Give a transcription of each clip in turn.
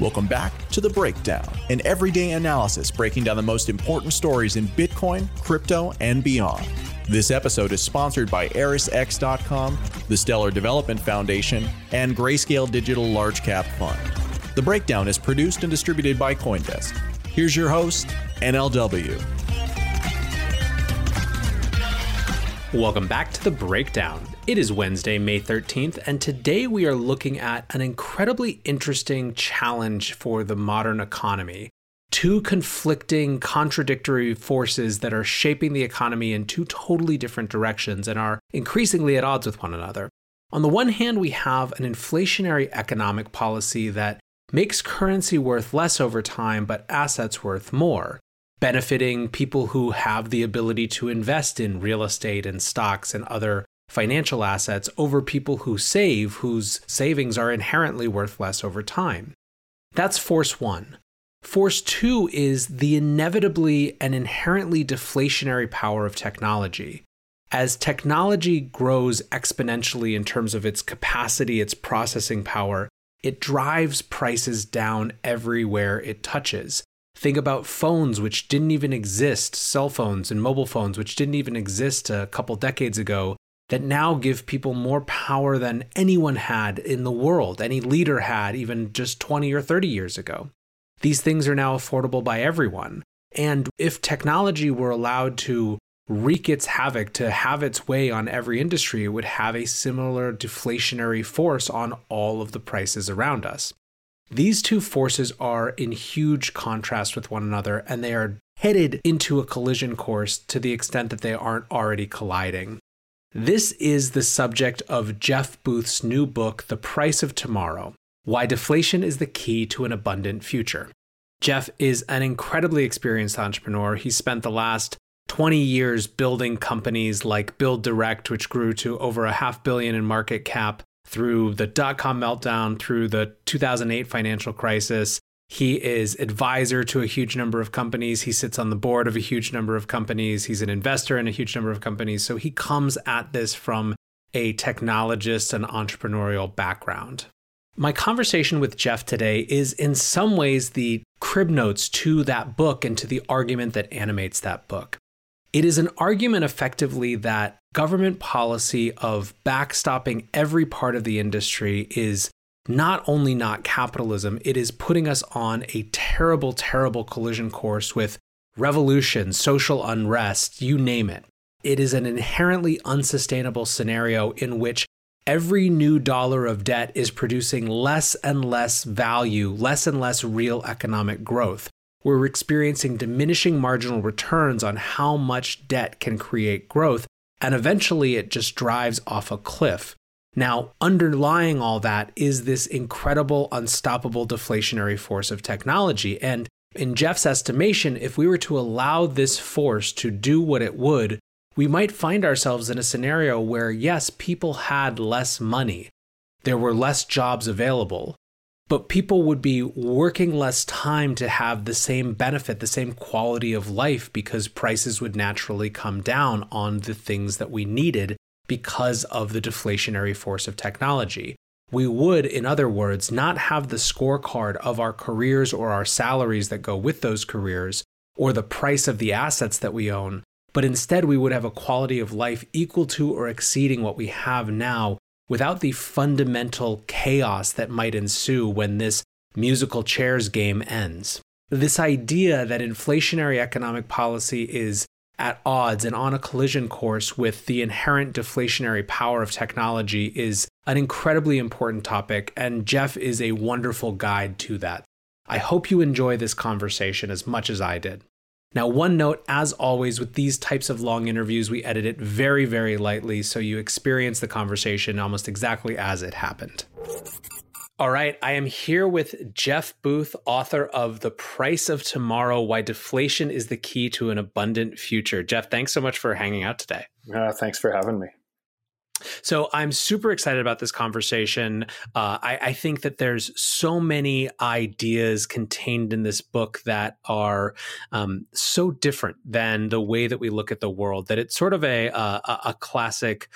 Welcome back to The Breakdown, an everyday analysis breaking down the most important stories in Bitcoin, crypto, and beyond. This episode is sponsored by ErisX.com, the Stellar Development Foundation, and Grayscale Digital Large Cap Fund. The Breakdown is produced and distributed by CoinDesk. Here's your host, NLW. Welcome back to The Breakdown. It is Wednesday, May 13th, and today we are looking at an incredibly interesting challenge for the modern economy. Two conflicting, contradictory forces that are shaping the economy in two totally different directions and are increasingly at odds with one another. On the one hand, we have an inflationary economic policy that makes currency worth less over time, but assets worth more, benefiting people who have the ability to invest in real estate and stocks and other financial assets over people who save, whose savings are inherently worth less over time. That's force one. Force two is the inevitably and inherently deflationary power of technology. As technology grows exponentially in terms of its capacity, its processing power, it drives prices down everywhere it touches. Think about phones, which didn't even exist, cell phones and mobile phones, which didn't even exist a couple decades ago, that now give people more power than anyone had in the world, any leader had even just 20 or 30 years ago. These things are now affordable by everyone. And if technology were allowed to wreak its havoc, to have its way on every industry, it would have a similar deflationary force on all of the prices around us. These two forces are in huge contrast with one another, and they are headed into a collision course to the extent that they aren't already colliding. This is the subject of Jeff Booth's new book, The Price of Tomorrow: Why Deflation is the Key to an Abundant Future. Jeff is an incredibly experienced entrepreneur. He spent the last 20 years building companies like BuildDirect, which grew to over $500 million in market cap, through the dot-com meltdown, through the 2008 financial crisis. He is advisor to a huge number of companies. He sits on the board of a huge number of companies. He's an investor in a huge number of companies. So he comes at this from a technologist and entrepreneurial background. My conversation with Jeff today is in some ways the crib notes to that book and to the argument that animates that book. It is an argument effectively that government policy of backstopping every part of the industry is not only not capitalism, it is putting us on a terrible, terrible collision course with revolution, social unrest, you name it. It is an inherently unsustainable scenario in which every new dollar of debt is producing less and less value, less and less real economic growth. We're experiencing diminishing marginal returns on how much debt can create growth, and eventually it just drives off a cliff. Now, underlying all that is this incredible, unstoppable deflationary force of technology. And in Jeff's estimation, if we were to allow this force to do what it would, we might find ourselves in a scenario where, yes, people had less money, there were less jobs available, but people would be working less time to have the same benefit, the same quality of life, because prices would naturally come down on the things that we needed because of the deflationary force of technology. We would, in other words, not have the scorecard of our careers or our salaries that go with those careers or the price of the assets that we own, but instead we would have a quality of life equal to or exceeding what we have now, without the fundamental chaos that might ensue when this musical chairs game ends. This idea that inflationary economic policy is at odds and on a collision course with the inherent deflationary power of technology is an incredibly important topic, and Jeff is a wonderful guide to that. I hope you enjoy this conversation as much as I did. Now, one note, as always, with these types of long interviews, we edit it very, very lightly, so you experience the conversation almost exactly as it happened. All right, I am here with Jeff Booth, author of The Price of Tomorrow: Why Deflation is the Key to an Abundant Future. Jeff, thanks so much for hanging out today. Thanks for having me. So I'm super excited about this conversation. I think that there's so many ideas contained in this book that are so different than the way that we look at the world, that it's sort of a classic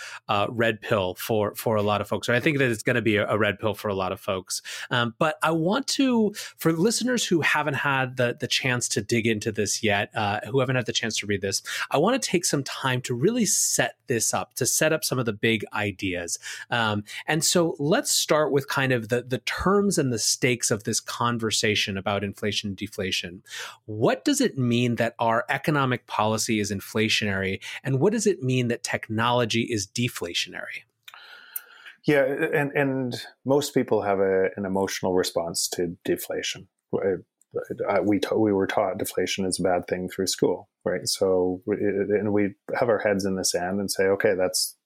red pill for a lot of folks. So I think that it's going to be a red pill for a lot of folks. But I want to, for listeners who haven't had the chance to dig into this yet, who haven't had the chance to read this, I want to take some time to really set this up, to set up some of the big ideas. And so let's start with kind of the terms and the stakes of this conversation about inflation and deflation. What does it mean that our economic policy is inflationary? And what does it mean that technology is deflationary? Yeah, and most people have an emotional response to deflation. We were taught deflation is a bad thing through school, right? So, and we have our heads in the sand and say, okay, that's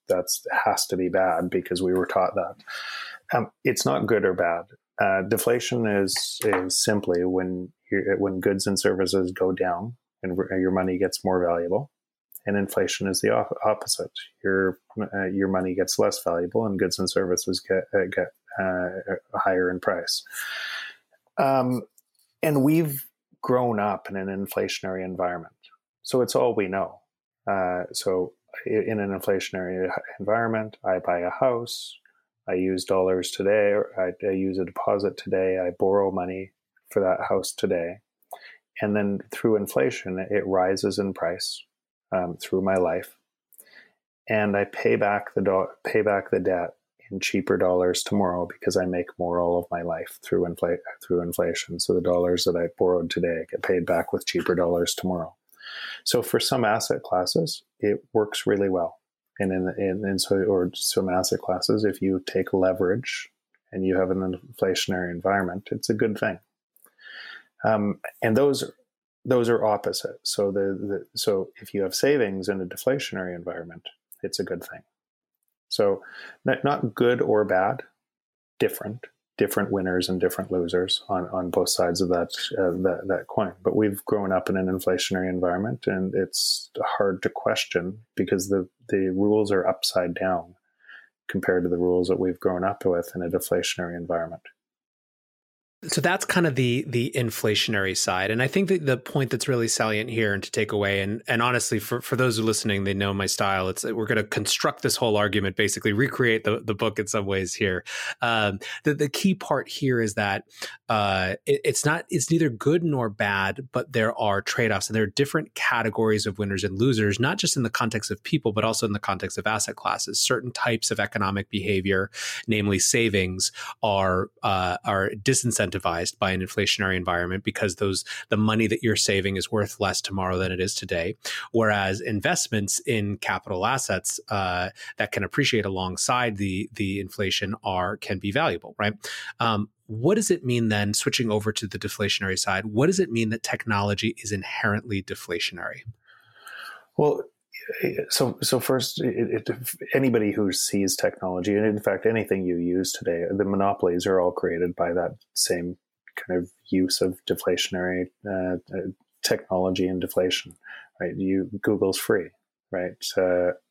has to be bad because we were taught that. It's not good or bad. Deflation is simply when goods and services go down and your money gets more valuable. And inflation is the opposite. Your money gets less valuable, and goods and services get higher in price. And we've grown up in an inflationary environment, so it's all we know. So in an inflationary environment, I buy a house, I use dollars today, or I use a deposit today, I borrow money for that house today, and then through inflation, it rises in price. Through my life, and I pay back the debt in cheaper dollars tomorrow because I make more all of my life through inflation. So the dollars that I borrowed today get paid back with cheaper dollars tomorrow. So for some asset classes, it works really well, and or some asset classes, if you take leverage and you have an inflationary environment, it's a good thing. And those are opposite. So so if you have savings in a deflationary environment, it's a good thing. So not good or bad, different winners and different losers on both sides of that coin. But we've grown up in an inflationary environment, and it's hard to question because the rules are upside down compared to the rules that we've grown up with in a deflationary environment. So that's kind of the inflationary side. And I think that the point that's really salient here and to take away, and honestly, for those who are listening, they know my style. It's we're going to construct this whole argument, basically recreate the book in some ways here. The key part here is that it's neither good nor bad, but there are trade-offs. And there are different categories of winners and losers, not just in the context of people, but also in the context of asset classes. Certain types of economic behavior, namely savings, are disincentivized by an inflationary environment because the money that you're saving is worth less tomorrow than it is today. Whereas investments in capital assets that can appreciate alongside the inflation can be valuable, right? What does it mean then, switching over to the deflationary side, what does it mean that technology is inherently deflationary? Well, So first, anybody who sees technology, and in fact anything you use today, the monopolies are all created by that same kind of use of deflationary technology and deflation, right? Google's free, right?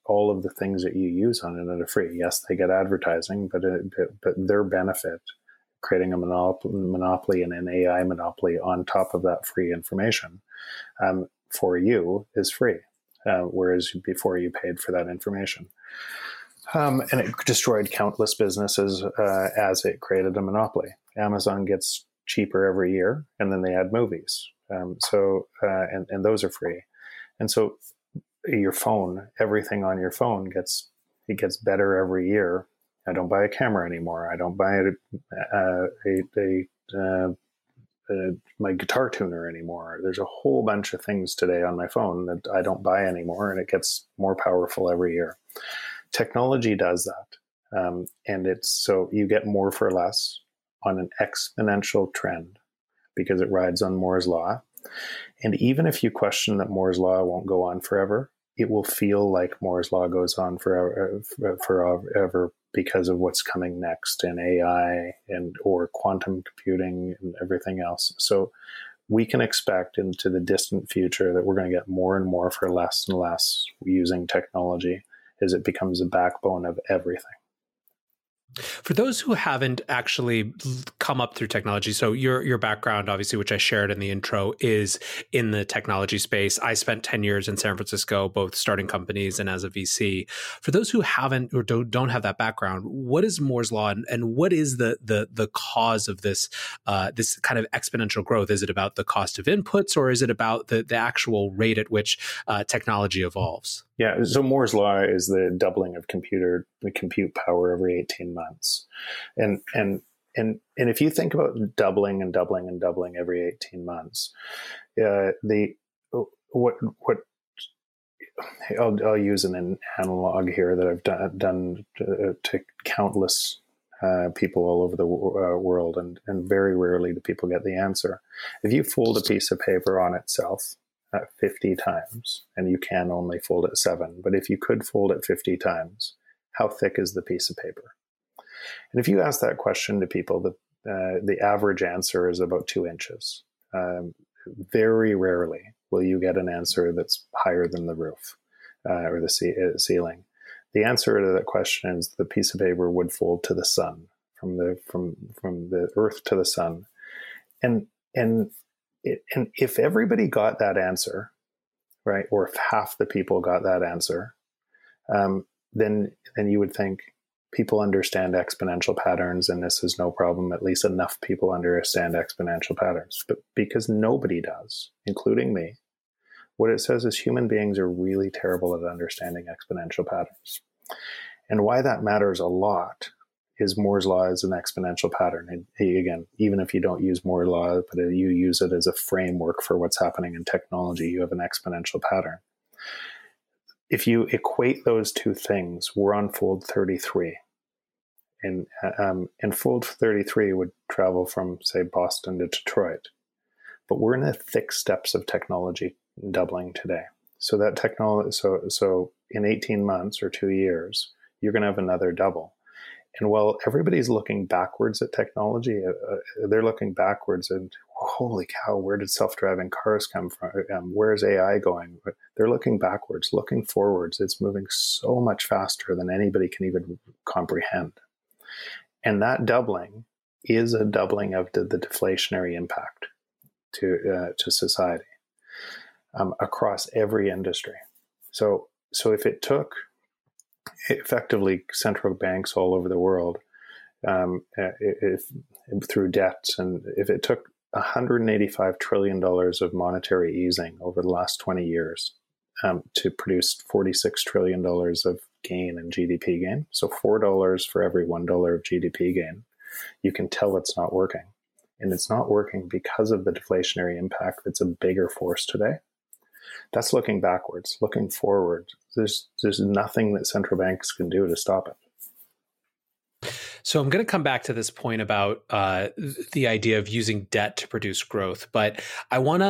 All of the things that you use on it are free. Yes, they get advertising, but their benefit, creating a monopoly and an AI monopoly on top of that free information for you is free. Whereas before you paid for that information. And it destroyed countless businesses as it created a monopoly. Amazon gets cheaper every year, and then they add movies. So those are free. And so your phone, everything on your phone gets better every year. I don't buy a camera anymore. I don't buy my guitar tuner anymore. There's a whole bunch of things today on my phone that I don't buy anymore, and it gets more powerful every year. Technology does that. And it's so you get more for less on an exponential trend because it rides on Moore's Law. And even if you question that Moore's Law won't go on forever, it will feel like Moore's Law goes on forever because of what's coming next in AI or quantum computing and everything else. So we can expect into the distant future that we're going to get more and more for less and less using technology. is it becomes the backbone of everything. For those who haven't actually come up through technology, so your background, obviously, which I shared in the intro, is in the technology space. I spent 10 years in San Francisco, both starting companies and as a VC. For those who haven't or don't have that background, what is Moore's Law, and what is the cause of this this kind of exponential growth? Is it about the cost of inputs, or is it about the actual rate at which technology evolves? Yeah, so Moore's Law is the doubling of compute power every 18 months. And if you think about doubling every 18 months, I'll use an analog here that I've done to countless people all over the world, and very rarely do people get the answer. If you fold a piece of paper on itself 50 times, and you can only fold it 7. But if you could fold it 50 times, how thick is the piece of paper? And if you ask that question to people, the average answer is about 2 inches. Very rarely will you get an answer that's higher than the roof or the ceiling. The answer to that question is the piece of paper would fold to the sun, from the earth to the sun, and if everybody got that answer, right, or if half the people got that answer, then you would think people understand exponential patterns, and this is no problem. At least enough people understand exponential patterns. But because nobody does, including me, what it says is human beings are really terrible at understanding exponential patterns. And why that matters a lot is Moore's Law is an exponential pattern. And again, even if you don't use Moore's Law, but you use it as a framework for what's happening in technology, you have an exponential pattern. If you equate those two things, we're on fold 33. And fold 33 would travel from, say, Boston to Detroit. But we're in the thick steps of technology doubling today. So that technology, so in 18 months or 2 years, you're going to have another double. And while everybody's looking backwards at technology, they're looking backwards and, holy cow, where did self-driving cars come from? Where's AI going? But they're looking backwards, looking forwards. It's moving so much faster than anybody can even comprehend. And that doubling is a doubling of the deflationary impact to society across every industry. So if it took effectively central banks all over the world through debts, and if it took $185 trillion of monetary easing over the last 20 years to produce $46 trillion of gain in GDP gain, so $4 for every $1 of GDP gain, you can tell it's not working. And it's not working because of the deflationary impact that's a bigger force today. That's looking backwards. Looking forward, there's nothing that central banks can do to stop it. So I'm going to come back to this point about the idea of using debt to produce growth, but I want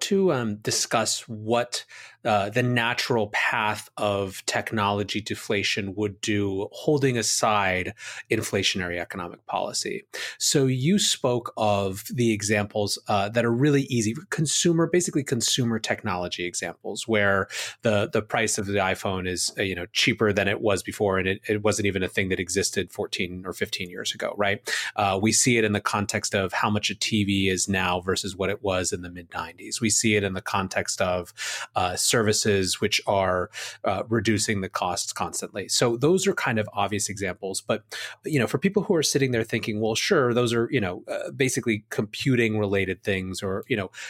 to discuss what the natural path of technology deflation would do, holding aside inflationary economic policy. So you spoke of the examples that are really easy, consumer technology examples, where the price of the iPhone is cheaper than it was before, and it wasn't even a thing that existed 14 or 15 years ago, right? We see it in the context of how much a TV is now versus what it was in the mid-90s. We see it in the context of services which are reducing the costs constantly. So those are kind of obvious examples. But for people who are sitting there thinking, well, sure, those are basically computing related things, or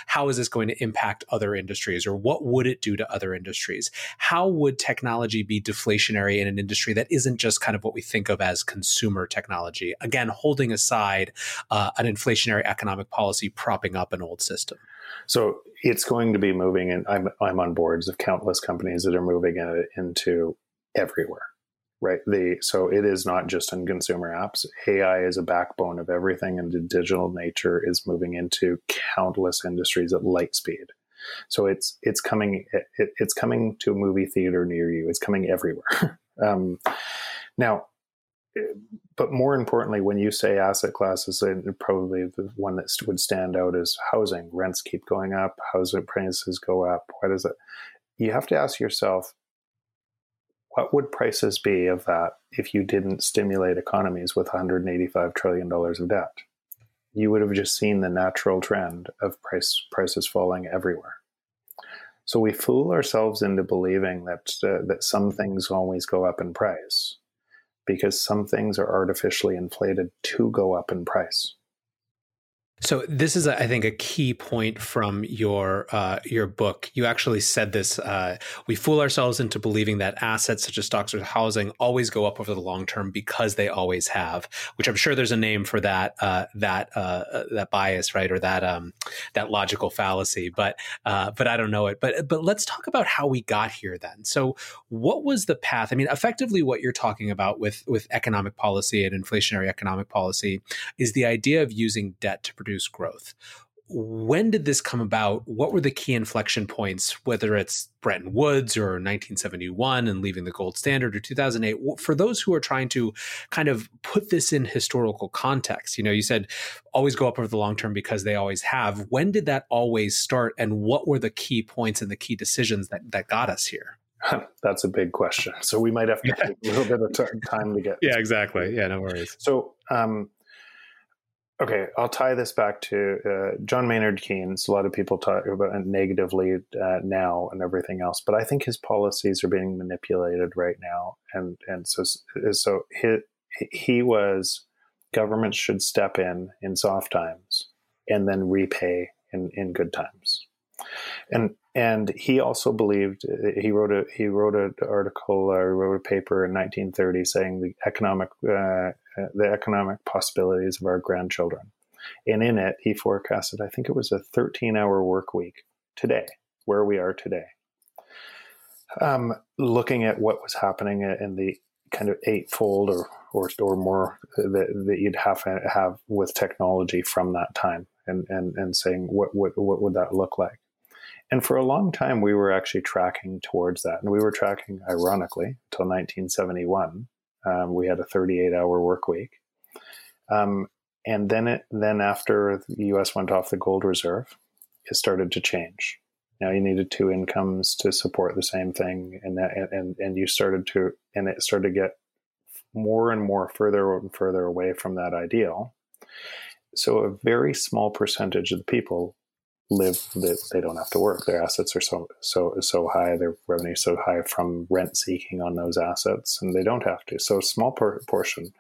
how is this going to impact other industries, or what would it do to other industries? How would technology be deflationary in an industry that isn't just kind of what we think of as consumer technology? Again, holding aside an inflationary economic policy propping up an old system. So it's going to be moving, and I'm on boards of countless companies that are moving into everywhere, right? So it is not just in consumer apps. AI is a backbone of everything, and the digital nature is moving into countless industries at light speed. So it's coming to a movie theater near you. It's coming everywhere. Now, but more importantly, when you say asset classes, and probably the one that would stand out is housing. Rents keep going up. Housing prices go up. Why does it? You have to ask yourself, what would prices be of that if you didn't stimulate economies with $185 trillion of debt? You would have just seen the natural trend of prices falling everywhere. So we fool ourselves into believing that that some things always go up in price because some things are artificially inflated to go up in price. So this is, I think, a key point from your book. You actually said this, we fool ourselves into believing that assets such as stocks or housing always go up over the long term because they always have, which I'm sure there's a name for that, that bias, right? Or that, that logical fallacy, but I don't know it, but let's talk about how we got here then. So what was the path? I mean, effectively what you're talking about with economic policy and inflationary economic policy is the idea of using debt to produce growth. When did this come about? What were the key inflection points, whether it's Bretton Woods or 1971 and leaving the gold standard or 2008? For those who are trying to kind of put this in historical context, you know, you said always go up over the long term because they always have. When did that always start? And what were the key points and the key decisions that got us here? That's a big question. So we might have to take a little bit of time to get. Yeah, exactly. Yeah, no worries. So, okay, I'll tie this back to John Maynard Keynes. A lot of people talk about it negatively now and everything else, but I think his policies are being manipulated right now. And so he was, governments should step in soft times and then repay in good times. And he also believed, he wrote a paper in 1930 saying the economic possibilities of our grandchildren. And in it, he forecasted, I think it was a 13-hour work week today, where we are today. Looking at what was happening in the kind of eightfold or more that you'd have with technology from that time and saying, what would that look like? And for a long time, we were actually tracking towards that. And we were tracking, ironically, until 1971. We had a 38-hour work week. And then after the U.S. went off the gold reserve, it started to change. Now you needed two incomes to support the same thing. And it started to get more and more further and further away from that ideal. So a very small percentage of the people live that they don't have to work. Their assets are so high, their revenue is so high from rent seeking on those assets, and they don't have to. So a small portion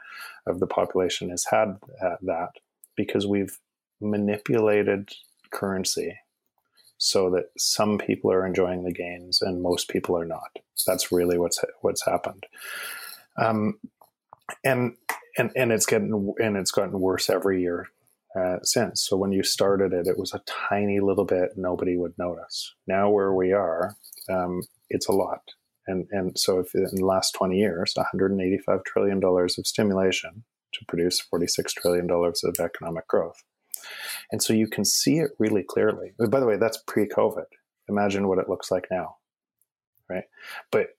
of the population has had that because we've manipulated currency so that some people are enjoying the gains and most people are not. That's really what's happened. And it's gotten worse every year since. So when you started it was a tiny little bit, nobody would notice. Now where we are, it's a lot. And so if in the last 20 years, $185 trillion of stimulation to produce $46 trillion of economic growth. And so you can see it really clearly. By the way, that's pre-COVID. Imagine what it looks like now, right? But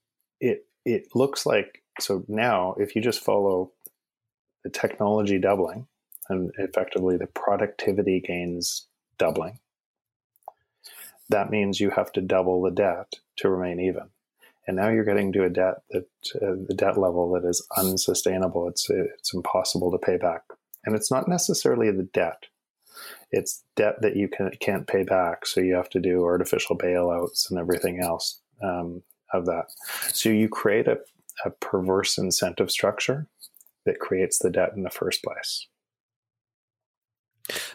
it looks like, so now if you just follow the technology doubling, and effectively the productivity gains doubling, that means you have to double the debt to remain even. And now you're getting to a debt that the debt level that is unsustainable. It's impossible to pay back. And it's not necessarily the debt. It's debt that you can't pay back. So you have to do artificial bailouts and everything else of that. So you create a perverse incentive structure that creates the debt in the first place.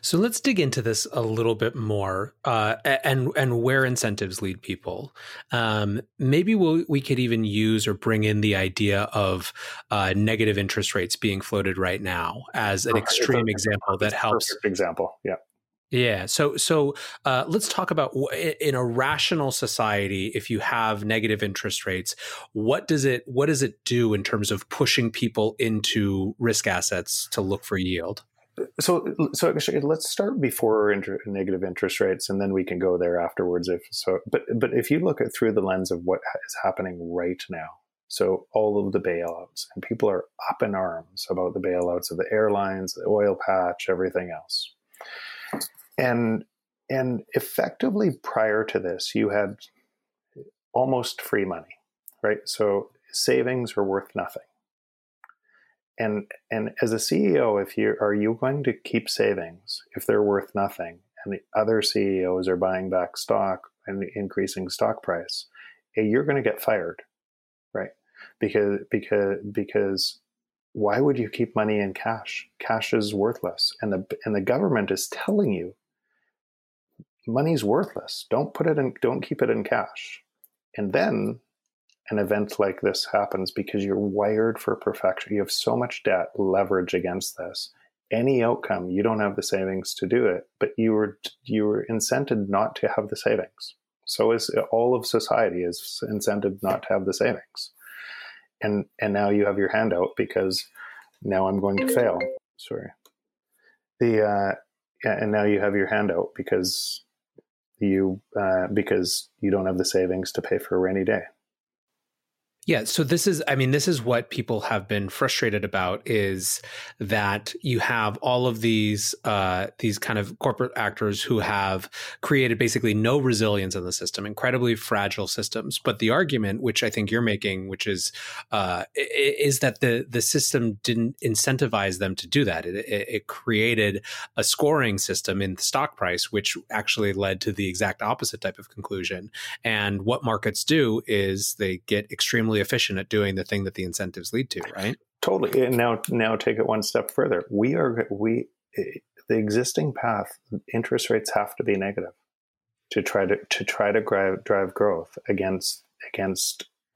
So let's dig into this a little bit more, and where incentives lead people. Maybe we could even use or bring in the idea of negative interest rates being floated right now as an extreme example that helps. Perfect example, yeah. Yeah. So let's talk about in a rational society, if you have negative interest rates, what does it do in terms of pushing people into risk assets to look for yield? So actually, let's start before negative interest rates, and then we can go there afterwards. If so, but if you look at through the lens of what is happening right now, so all of the bailouts, and people are up in arms about the bailouts of the airlines, the oil patch, everything else, and effectively prior to this, you had almost free money, right? So savings are worth nothing. And as a CEO, if you are you going to keep savings if they're worth nothing, and the other CEOs are buying back stock and increasing stock price, you're going to get fired, right? Because why would you keep money in cash? Cash is worthless, and the government is telling you money's worthless. Don't put it in. Don't keep it in cash. And then an event like this happens because you're wired for perfection. You have so much debt leverage against this. Any outcome, you don't have the savings to do it, but you were incented not to have the savings. So is all of society is incented not to have the savings. And now you have your hand out because now I'm going to fail. Sorry. And now you have your hand out because you don't have the savings to pay for a rainy day. Yeah. So this is what people have been frustrated about, is that you have all of these kind of corporate actors who have created basically no resilience in the system, incredibly fragile systems. But the argument, which I think you're making, which is that the system didn't incentivize them to do that. It created a scoring system in the stock price, which actually led to the exact opposite type of conclusion. And what markets do is they get extremely efficient at doing the thing that the incentives lead to, right? Totally. And now take it one step further. The existing path, interest rates have to be negative to try to drive growth against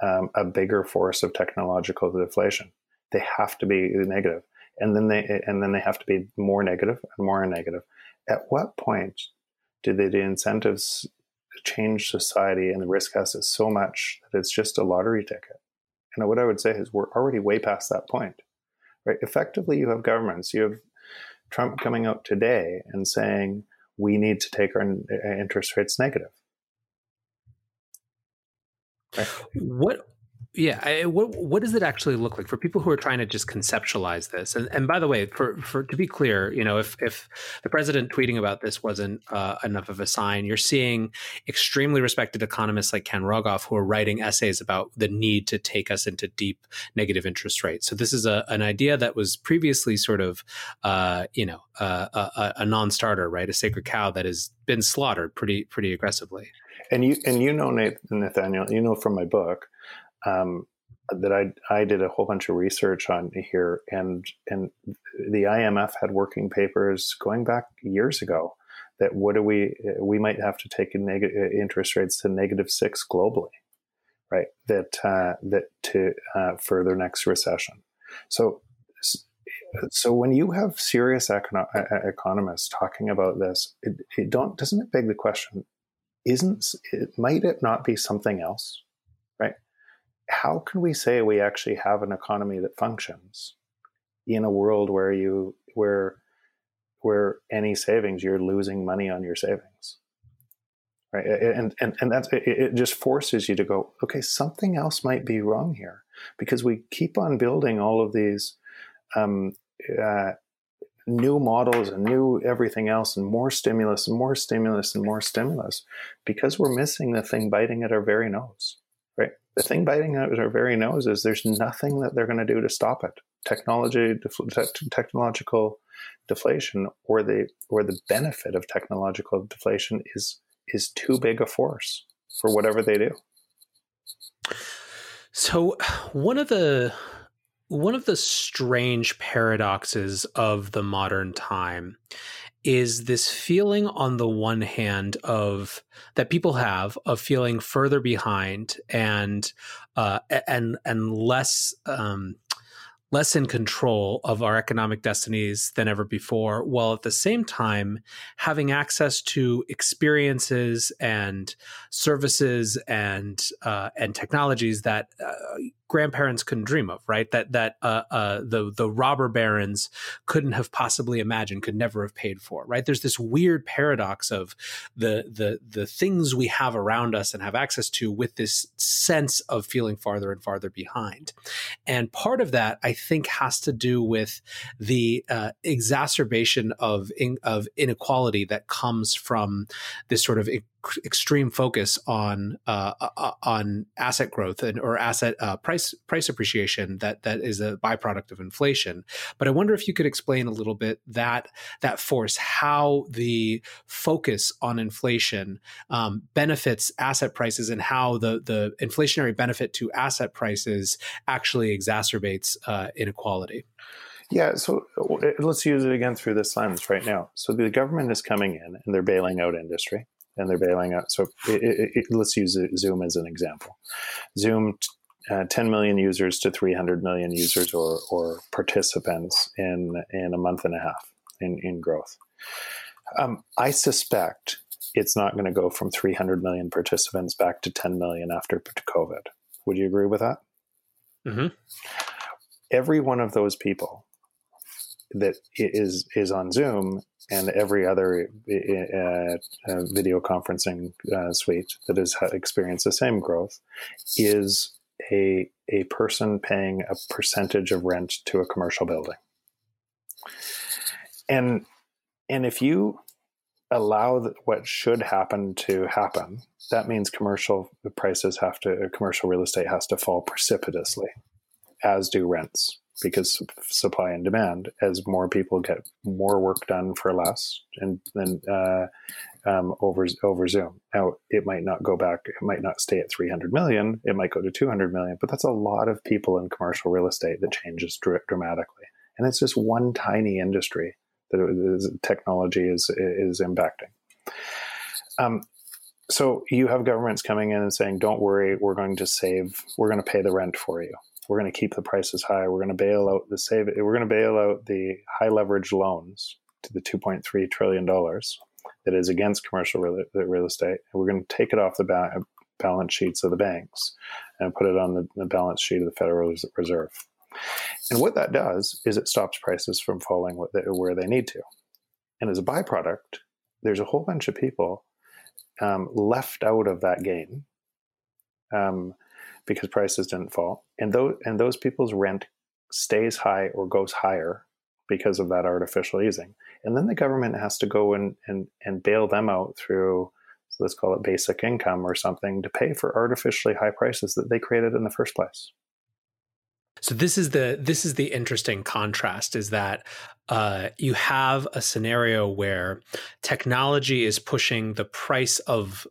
a bigger force of technological deflation. They have to be negative, and then they have to be more negative and more negative. At what point do the incentives change society and the risk assets so much that it's just a lottery ticket? And what I would say is we're already way past that point, right? Effectively, you have governments. You have Trump coming out today and saying, we need to take our interest rates negative. Right? What does it actually look like for people who are trying to just conceptualize this? And by the way, for to be clear, you know, if the president tweeting about this wasn't enough of a sign, you're seeing extremely respected economists like Ken Rogoff who are writing essays about the need to take us into deep negative interest rates. So this is an idea that was previously sort of, a non-starter, right? A sacred cow that has been slaughtered pretty aggressively. And you know, Nathaniel, you know from my book. That I did a whole bunch of research on here, and the IMF had working papers going back years ago that we might have to take interest rates to -6 globally, right? That for their next recession. So when you have serious economists talking about this, doesn't it beg the question? Might it not be something else? How can we say we actually have an economy that functions in a world where any savings, you're losing money on your savings, right? And that's it just forces you to go, okay, something else might be wrong here, because we keep on building all of these new models and new everything else and more stimulus and more stimulus and more stimulus, because we're missing the thing biting at our very nose. The thing biting out our very nose is there's nothing that they're going to do to stop it. Technological deflation, or the benefit of technological deflation is too big a force for whatever they do. So one of the strange paradoxes of the modern time is this feeling on the one hand that people have of feeling further behind and less in control of our economic destinies than ever before, while at the same time having access to experiences and services and technologies that grandparents couldn't dream of, right? That the robber barons couldn't have possibly imagined, could never have paid for, right? There's this weird paradox of the things we have around us and have access to, with this sense of feeling farther and farther behind. And part of that, I think, has to do with the exacerbation of inequality that comes from this sort of extreme focus on asset growth and or asset price appreciation that is a byproduct of inflation. But I wonder if you could explain a little bit that force, how the focus on inflation benefits asset prices, and how the inflationary benefit to asset prices actually exacerbates inequality. Yeah, so let's use it again through this lens right now. So the government is coming in and they're bailing out industry. And they're bailing out. So let's use Zoom as an example. Zoom, 10 million users to 300 million users or participants in a month and a half in growth. I suspect it's not going to go from 300 million participants back to 10 million after COVID. Would you agree with that? Mm-hmm. Every one of those people that is on Zoom and every other video conferencing suite that has experienced the same growth is a person paying a percentage of rent to a commercial building. And if you allow what should happen to happen, that means commercial real estate has to fall precipitously, as do rents. Because supply and demand, as more people get more work done for less, and then over Zoom. Now it might not go back, it might not stay at 300 million, it might go to 200 million, but that's a lot of people in commercial real estate that changes dramatically, and it's just one tiny industry that technology is impacting. So you have governments coming in and saying, "Don't worry, we're going to pay the rent for you. We're going to keep the prices high. We're going to bail out the We're going to bail out the high leverage loans to the $2.3 trillion that is against commercial real estate. And we're going to take it off the balance sheets of the banks and put it on the balance sheet of the Federal Reserve." And what that does is it stops prices from falling where they need to. And as a byproduct, there's a whole bunch of people left out of that gain. Because prices didn't fall, and those people's rent stays high or goes higher because of that artificial easing, and then the government has to go and bail them out through, let's call it basic income or something, to pay for artificially high prices that they created in the first place. So this is the interesting contrast, is that you have a scenario where technology is pushing the price of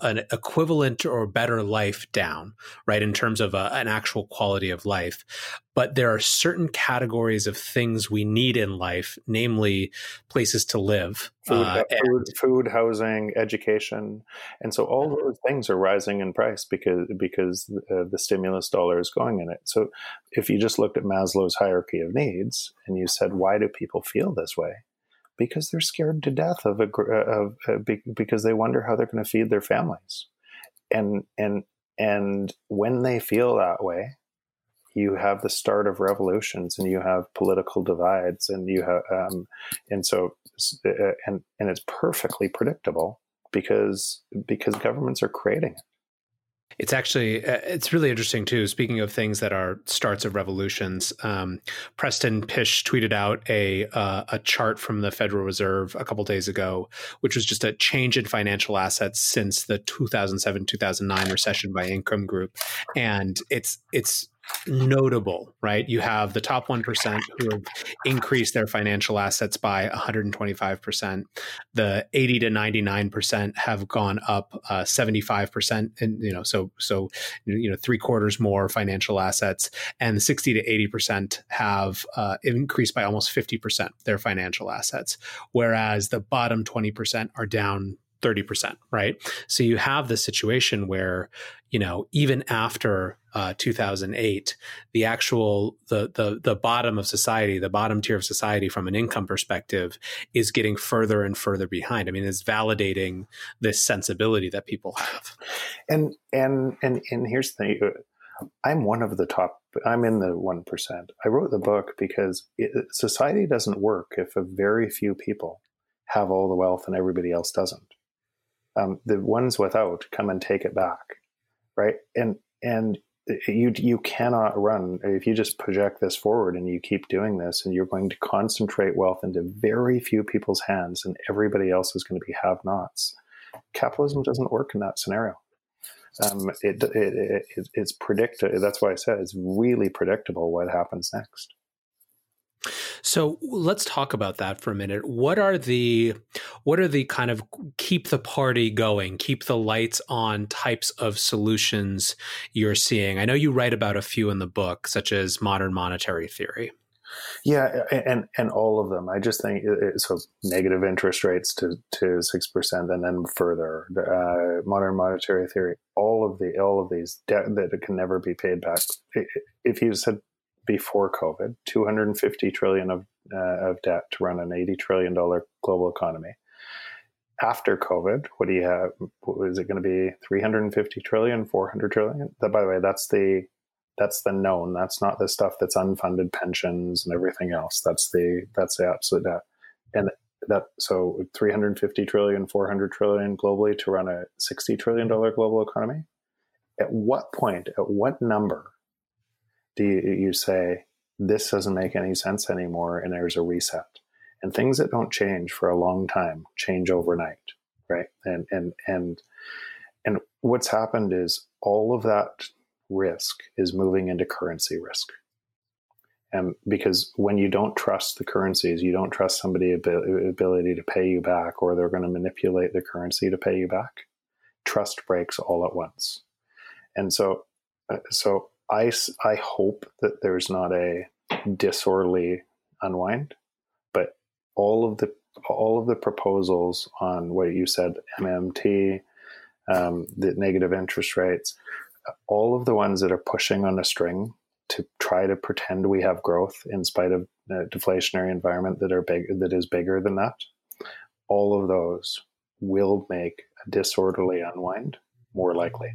an equivalent or better life down, right, in terms of an actual quality of life. But there are certain categories of things we need in life, namely places to live. Food, housing, education. And so all those things are rising in price because the stimulus dollar is going in it. So if you just looked at Maslow's hierarchy of needs and you said, why do people feel this way? Because they're scared to death because they wonder how they're going to feed their families, and when they feel that way, you have the start of revolutions, and you have political divides, and you have and it's perfectly predictable because governments are creating it. It's actually, it's really interesting too. Speaking of things that are starts of revolutions, Preston Pysh tweeted out a chart from the Federal Reserve a couple days ago, which was just a change in financial assets since the 2007-2009 recession by income group, and it's notable, right? You have the top 1% who have increased their financial assets by 125%. The 80 to 99% have gone up 75%, and so 3/4 more financial assets. And the 60 to 80% have increased by almost 50% their financial assets, whereas the bottom 20% are down 30%, right? So you have this situation where, even after 2008, the actual the bottom of society, the bottom tier of society from an income perspective, is getting further and further behind. I mean, it's validating this sensibility that people have. And here's the thing: I'm one of the top. I'm in the 1%. I wrote the book because society doesn't work if a very few people have all the wealth and everybody else doesn't. The ones without come and take it back, right? And you cannot run if you just project this forward and you keep doing this, and you're going to concentrate wealth into very few people's hands, and everybody else is going to be have-nots. Capitalism doesn't work in that scenario. It's predictable. That's why I said it's really predictable what happens next. So let's talk about that for a minute. What are the kind of keep the party going, keep the lights on types of solutions you're seeing? I know you write about a few in the book, such as modern monetary theory. Yeah, and all of them. I just think so. Negative interest rates to 6%, and then further. Modern monetary theory. All of these debt that it can never be paid back. If you said before COVID, $250 trillion of debt to run an $80 trillion global economy. After COVID, what do you have? Is it going to be $350 trillion, $400 trillion? That, by the way, that's the known. That's not the stuff that's unfunded pensions and everything else. That's the absolute debt. And that, so $350 trillion, $400 trillion globally to run a $60 trillion global economy. At what point, at what number do you say, this doesn't make any sense anymore and there's a reset? And things that don't change for a long time change overnight, right? And what's happened is all of that risk is moving into currency risk. And because when you don't trust the currencies, you don't trust somebody's ability to pay you back, or they're going to manipulate the currency to pay you back, trust breaks all at once. And so I hope that there's not a disorderly unwind, but all of the proposals on what you said, MMT, the negative interest rates, all of the ones that are pushing on a string to try to pretend we have growth in spite of a deflationary environment that is bigger than that, all of those will make a disorderly unwind more likely.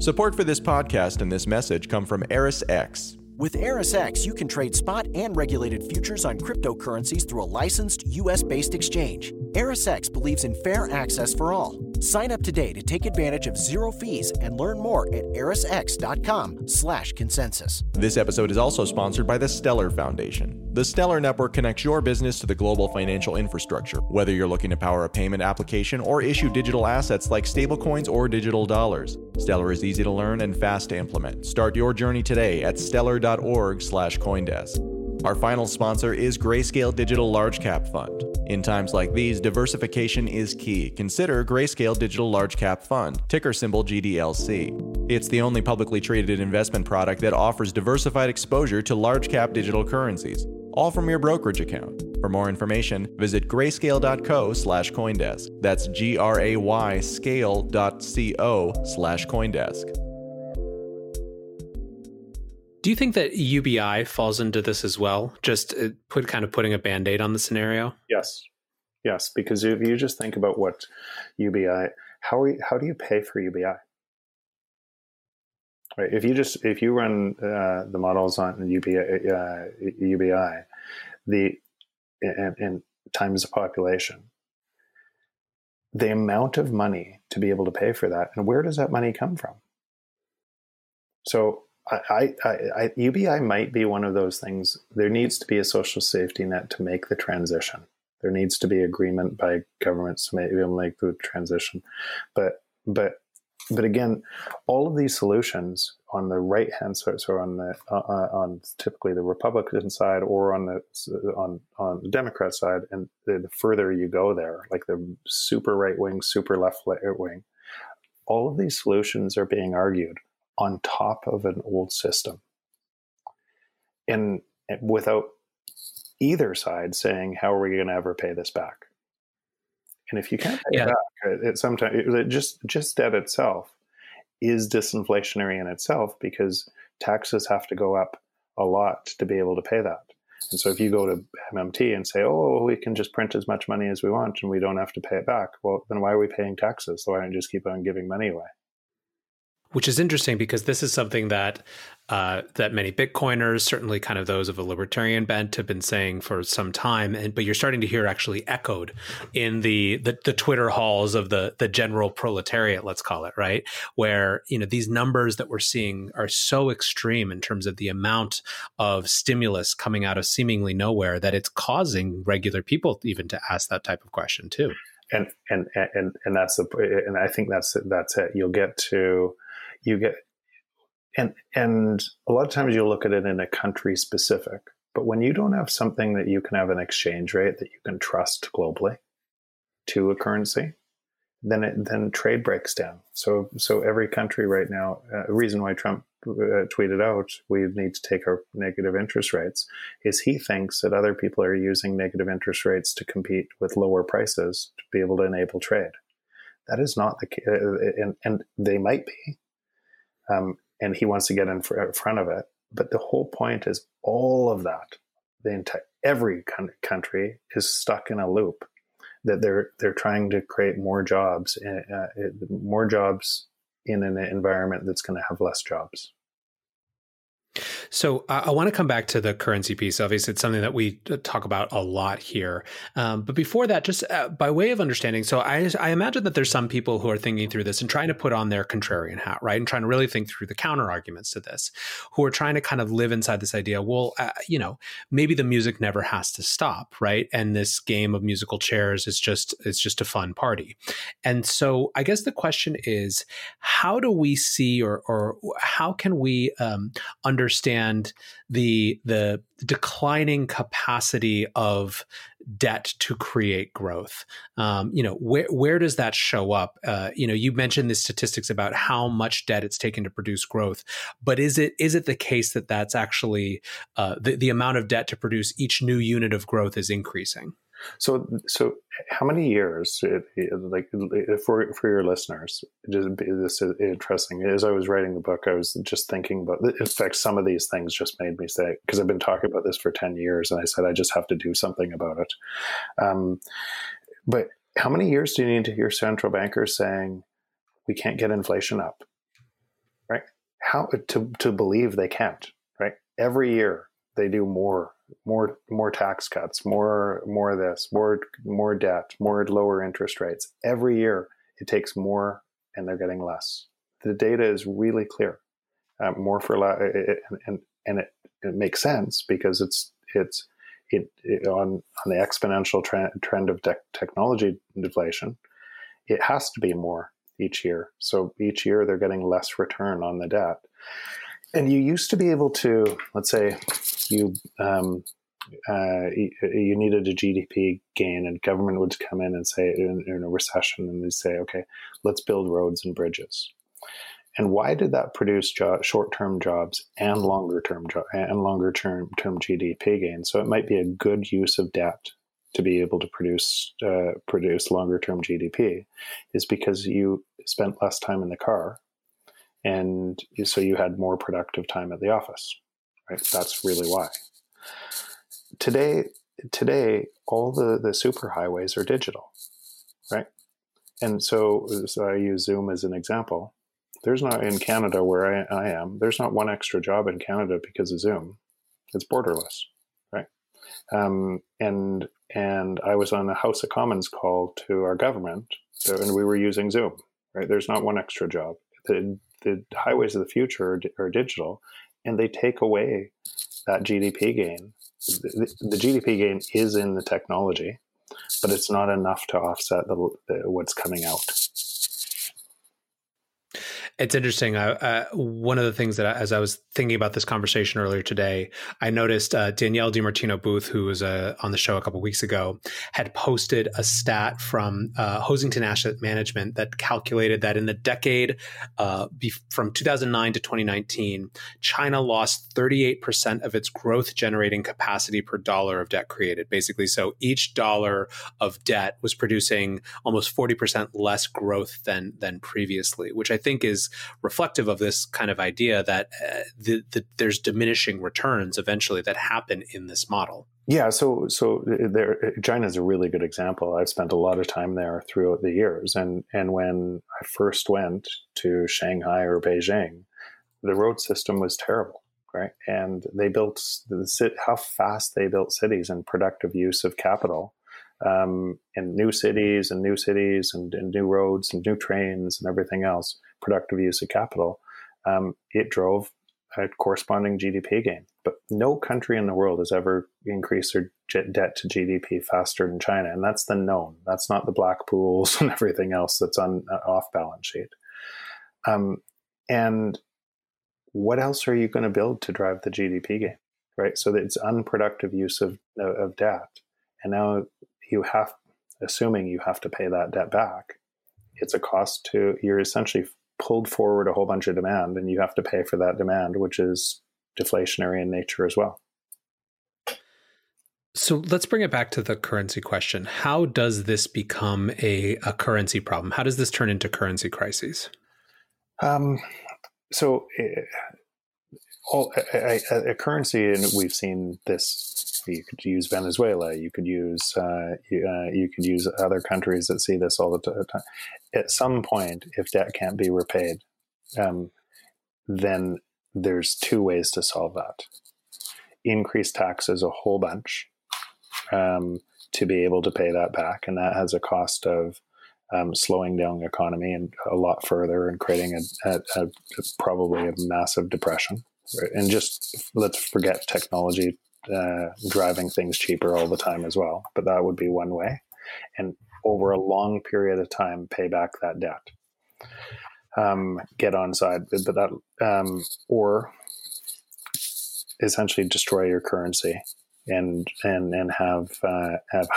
Support for this podcast and this message come from ErisX. With ErisX, you can trade spot and regulated futures on cryptocurrencies through a licensed U.S.-based exchange. ErisX believes in fair access for all. Sign up today to take advantage of zero fees and learn more at erisx.com/consensus. This episode is also sponsored by the Stellar Foundation. The Stellar Network connects your business to the global financial infrastructure, whether you're looking to power a payment application or issue digital assets like stablecoins or digital dollars. Stellar is easy to learn and fast to implement. Start your journey today at stellar.org/CoinDesk. Our final sponsor is Grayscale Digital Large Cap Fund. In times like these, diversification is key. Consider Grayscale Digital Large Cap Fund, ticker symbol GDLC. It's the only publicly traded investment product that offers diversified exposure to large cap digital currencies, all from your brokerage account. For more information, visit grayscale.co/CoinDesk. That's Gray scale.co/CoinDesk. Do you think that UBI falls into this as well? Just putting a Band-Aid on the scenario? Yes. Because if you just think about what UBI, how do you pay for UBI? Right. If you run the models on UBI, and times the population, the amount of money to be able to pay for that, and where does that money come from? So. UBI might be one of those things. There needs to be a social safety net to make the transition. There needs to be agreement by governments to make the transition. But again, all of these solutions on the right hand side, so on typically the Republican side or on the Democrat side, and the further you go there, like the super right wing, super left wing, all of these solutions are being argued on top of an old system, and without either side saying, how are we going to ever pay this back? And if you can't pay it back, sometimes debt itself is disinflationary in itself, because taxes have to go up a lot to be able to pay that. And so if you go to MMT and say, oh, we can just print as much money as we want and we don't have to pay it back, well, then why are we paying taxes? So why don't you just keep on giving money away? Which is interesting, because this is something that that many Bitcoiners, certainly kind of those of a libertarian bent, have been saying for some time. But you're starting to hear actually echoed in the Twitter halls of the general proletariat, let's call it, right? Where, you know, these numbers that we're seeing are so extreme in terms of the amount of stimulus coming out of seemingly nowhere that it's causing regular people even to ask that type of question too. And that's the, and I think that's it. You'll get to, you get, and a lot of times you look at it in a country specific, but when you don't have something that you can have an exchange rate that you can trust globally to a currency, then trade breaks down. So every country right now, a reason why Trump tweeted out, we need to take our negative interest rates, is he thinks that other people are using negative interest rates to compete with lower prices to be able to enable trade. That is not the case, and they might be. And he wants to get in front of it. But the whole point is all of that, the entire, every country is stuck in a loop that they're trying to create more jobs in an environment that's going to have less jobs. So I want to come back to the currency piece. Obviously, it's something that we talk about a lot here. But before that, just by way of understanding, so I imagine that there's some people who are thinking through this and trying to put on their contrarian hat, right? And trying to really think through the counter arguments to this, who are trying to kind of live inside this idea, well, maybe the music never has to stop, right? And this game of musical chairs is just a fun party. And so I guess the question is, how do we see or how can we understand the declining capacity of debt to create growth? Where does that show up? You mentioned the statistics about how much debt it's taken to produce growth, but is it the case that that's actually the amount of debt to produce each new unit of growth is increasing? So how many years, like for your listeners, just, this is interesting. As I was writing the book, I was just thinking about, in fact, some of these things just made me say, because I've been talking about this for 10 years and I said, I just have to do something about it. But how many years do you need to hear central bankers saying, we can't get inflation up, right? How to believe they can't, right? Every year they do more tax cuts, more this, more debt, more lower interest rates. Every year it takes more and they're getting less. The data is really clear. More for less, and it makes sense because it's on the exponential trend of technology deflation, it has to be more each year. So each year they're getting less return on the debt. And you used to be able to, let's say, you needed a GDP gain, and government would come in and say, in a recession, and they'd say, okay, let's build roads and bridges. And why did that produce short-term jobs and longer-term GDP gains? So it might be a good use of debt to be able to produce longer-term GDP, is because you spent less time in the car. And so you had more productive time at the office, right? That's really why. Today, all the superhighways are digital, right? And so I use Zoom as an example. There's not, in Canada where I am, there's not one extra job in Canada because of Zoom. It's borderless, right? And I was on a House of Commons call to our government, and we were using Zoom, right? There's not one extra job. The highways of the future are digital, and they take away that GDP gain. The GDP gain is in the technology, but it's not enough to offset what's coming out. It's interesting. One of the things that, as I was thinking about this conversation earlier today, I noticed Danielle DiMartino Booth, who was on the show a couple of weeks ago, had posted a stat from Hosington Asset Management that calculated that in the decade from 2009 to 2019, China lost 38% of its growth-generating capacity per dollar of debt created. Basically, so each dollar of debt was producing almost 40% less growth than previously, which I think is reflective of this kind of idea that there's diminishing returns eventually that happen in this model. Yeah, so China is a really good example. I've spent a lot of time there throughout the years, and when I first went to Shanghai or Beijing, the road system was terrible, right? And they built how fast they built cities and productive use of capital. And new cities and new roads and new trains and everything else, productive use of capital, it drove a corresponding GDP gain. But no country in the world has ever increased their debt to GDP faster than China. And that's the known. That's not the black pools and everything else that's on off balance sheet. And what else are you going to build to drive the GDP gain, right? So it's unproductive use of debt. And now you have, assuming you have to pay that debt back, it's a cost to, you're essentially pulled forward a whole bunch of demand, and you have to pay for that demand, which is deflationary in nature as well. So let's bring it back to the currency question. How does this become a currency problem? How does this turn into currency crises? So a currency, and we've seen this, you could use Venezuela, you could use other countries that see this all the time. At some point, if debt can't be repaid, then there's two ways to solve that. Increase taxes a whole bunch to be able to pay that back. And that has a cost of slowing down the economy and a lot further, and creating a probably a massive depression. Right? And just let's forget technology driving things cheaper all the time as well. But that would be one way. And over a long period of time, pay back that debt. Get on side with that, or essentially destroy your currency and have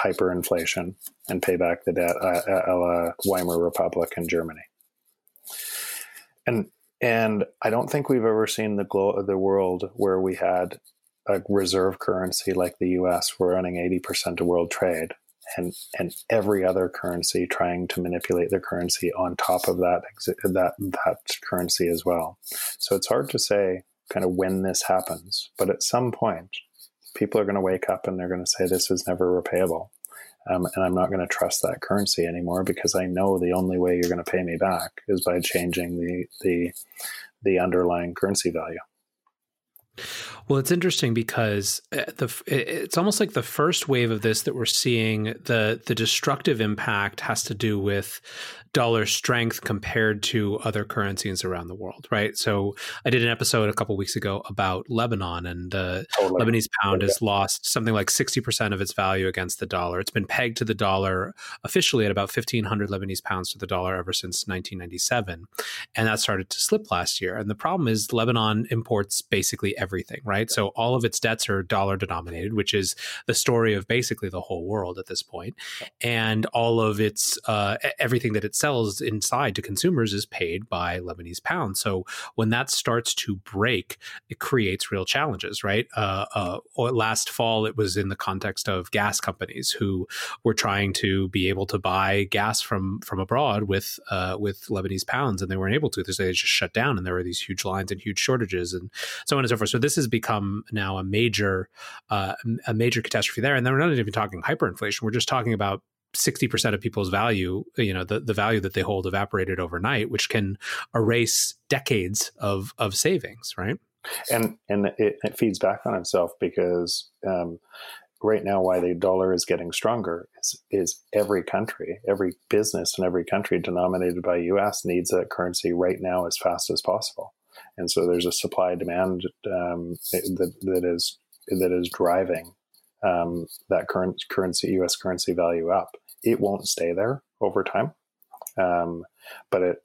hyperinflation and pay back the debt, a la Weimar Republic in Germany. And I don't think we've ever seen the world where we had a reserve currency like the U.S. We're running 80% of world trade, and every other currency trying to manipulate their currency on top of that currency as well. So it's hard to say kind of when this happens, but at some point, people are going to wake up and they're going to say, this is never repayable. And I'm not going to trust that currency anymore, because I know the only way you're going to pay me back is by changing the underlying currency value. Well, it's interesting because it's almost like the first wave of this that we're seeing, the destructive impact has to do with dollar strength compared to other currencies around the world, right? So I did an episode a couple of weeks ago about Lebanon, and the Lebanese pound has lost something like 60% of its value against the dollar. It's been pegged to the dollar officially at about 1,500 Lebanese pounds to the dollar ever since 1997. And that started to slip last year. And the problem is Lebanon imports basically everything, right? So all of its debts are dollar denominated, which is the story of basically the whole world at this point. And all of its, everything that it sells inside to consumers is paid by Lebanese pound. So when that starts to break, it creates real challenges, right? Last fall, it was in the context of gas companies who were trying to be able to buy gas from abroad with Lebanese pounds, and they weren't able to. They just shut down, and there were these huge lines and huge shortages and so on and so forth. So this has become now a major catastrophe there. And then we're not even talking hyperinflation. We're just talking about 60% of people's value, you know, the value that they hold evaporated overnight, which can erase decades of savings, right? And it feeds back on itself, because right now, why the dollar is getting stronger is every country, every business in every country denominated by U.S. needs that currency right now as fast as possible. And so there's a supply demand that is driving that currency, U.S. currency value up. It won't stay there over time, but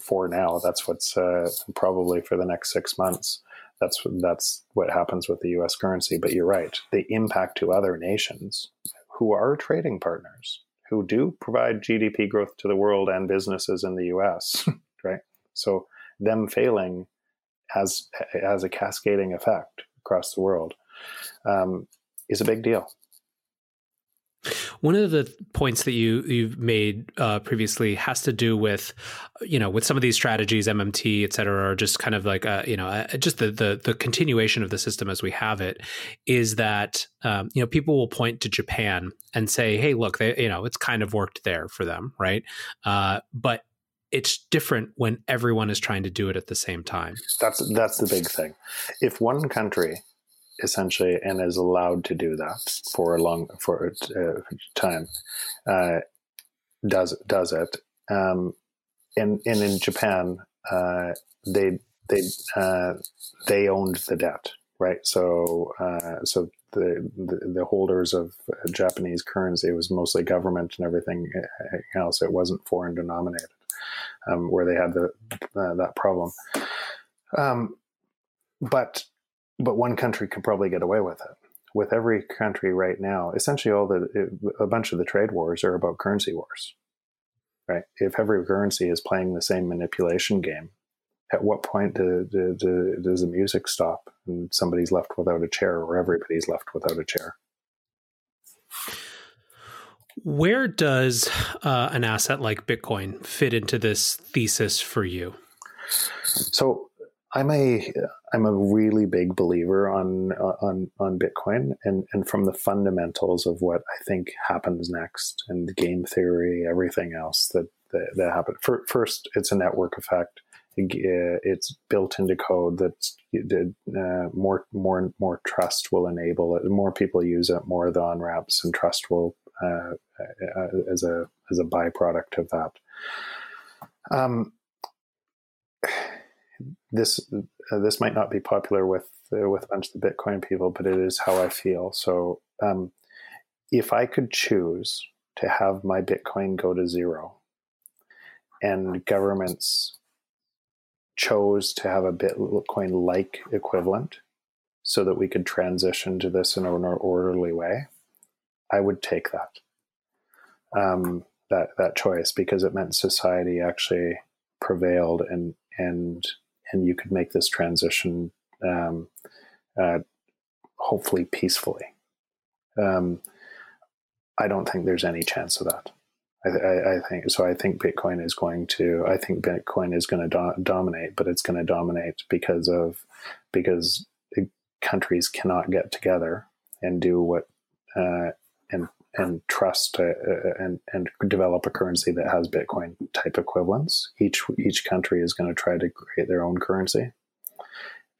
for now, that's what's probably for the next 6 months. That's what happens with the U.S. currency. But you're right; the impact to other nations who are trading partners, who do provide GDP growth to the world and businesses in the U.S. Right? So them failing has a cascading effect across the world. Is a big deal. One of the points that you've made previously has to do with, you know, with some of these strategies, MMT, et cetera, are just kind of like, just the continuation of the system as we have it, is that, you know, people will point to Japan and say, hey, look, they, you know, it's kind of worked there for them, right? But it's different when everyone is trying to do it at the same time. That's the big thing. If one country essentially and is allowed to do that for a long time does it and in Japan they they owned the debt, right? So so the holders of Japanese currency, it was mostly government and everything else. It wasn't foreign denominated, where they had the that problem. But one country could probably get away with it. With every country right now, essentially a bunch of the trade wars are about currency wars, right? If every currency is playing the same manipulation game, at what point does the music stop and somebody's left without a chair, or everybody's left without a chair? Where does an asset like Bitcoin fit into this thesis for you? So I'm a really big believer on Bitcoin and from the fundamentals of what I think happens next and the game theory, everything else that happened. First, it's a network effect. It's built into code that more trust will enable it. More people use it, more of the on-ramps, and trust will as a byproduct of that. This might not be popular with a bunch of the Bitcoin people, but it is how I feel. So if I could choose to have my Bitcoin go to zero, and governments chose to have a Bitcoin-like equivalent so that we could transition to this in an orderly way, I would take that that choice, because it meant society actually prevailed and you could make this transition hopefully peacefully. I don't think there's any chance of that. I think Bitcoin is going to dominate, but it's going to dominate because countries cannot get together and do what and trust and develop a currency that has Bitcoin type equivalents. Each country is going to try to create their own currency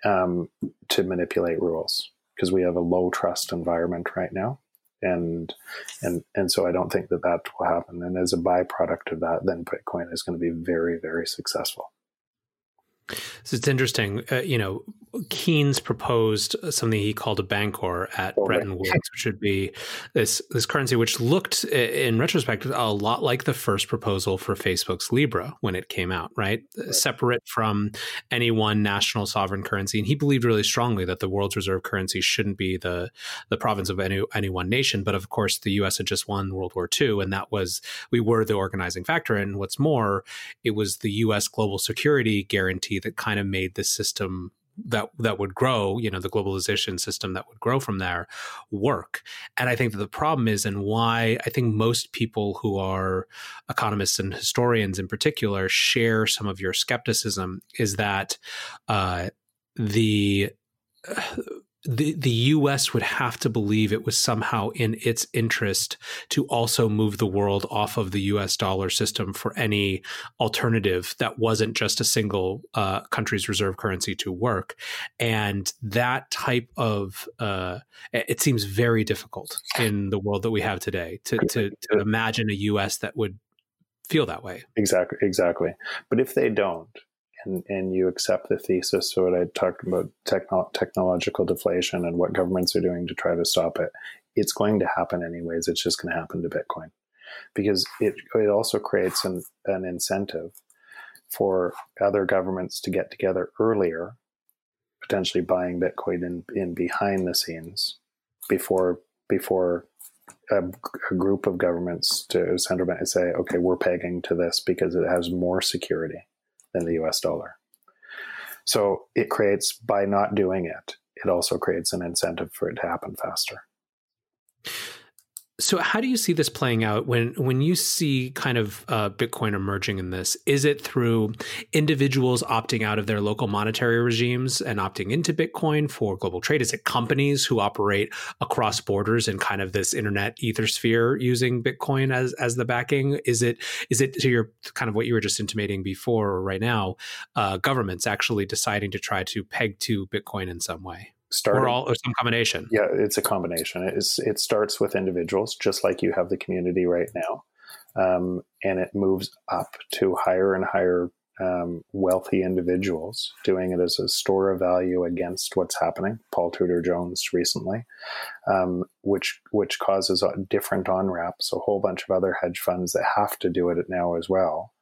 to manipulate rules, because we have a low trust environment right now, and so I don't think that will happen. And as a byproduct of that, then Bitcoin is going to be very, very successful. So it's interesting, Keynes proposed something he called a Bancor at Bretton Woods, which would be this currency which looked, in retrospect, a lot like the first proposal for Facebook's Libra when it came out, right? Separate from any one national sovereign currency. And he believed really strongly that the world's reserve currency shouldn't be the province of any one nation. But of course, the U.S. had just won World War II, and we were the organizing factor. And what's more, it was the U.S. global security guarantee that kind of made the system that would grow, the globalization system that would grow from there, work. And I think that the problem is, and why I think most people who are economists and historians in particular share some of your skepticism, is that the U.S. would have to believe it was somehow in its interest to also move the world off of the U.S. dollar system for any alternative that wasn't just a single country's reserve currency to work. And that type of it seems very difficult in the world that we have today to imagine a U.S. that would feel that way. Exactly. But if they don't, and you accept the thesis, so what I talked about, technological deflation and what governments are doing to try to stop it, it's going to happen anyways. It's just going to happen to Bitcoin, because it also creates an incentive for other governments to get together earlier, potentially buying Bitcoin in behind the scenes before a group of governments to central bank and say, okay, we're pegging to this because it has more security than the US dollar. So it creates, by not doing it, it also creates an incentive for it to happen faster. So how do you see this playing out when you see kind of Bitcoin emerging in this? Is it through individuals opting out of their local monetary regimes and opting into Bitcoin for global trade? Is it companies who operate across borders in kind of this internet ether sphere using Bitcoin as the backing? Is it to your kind of what you were just intimating before or right now, governments actually deciding to try to peg to Bitcoin in some way? Or some combination. Yeah, it's a combination. It starts with individuals, just like you have the community right now, and it moves up to higher and higher wealthy individuals, doing it as a store of value against what's happening. Paul Tudor Jones recently, which causes different on-ramps, a whole bunch of other hedge funds that have to do it now as well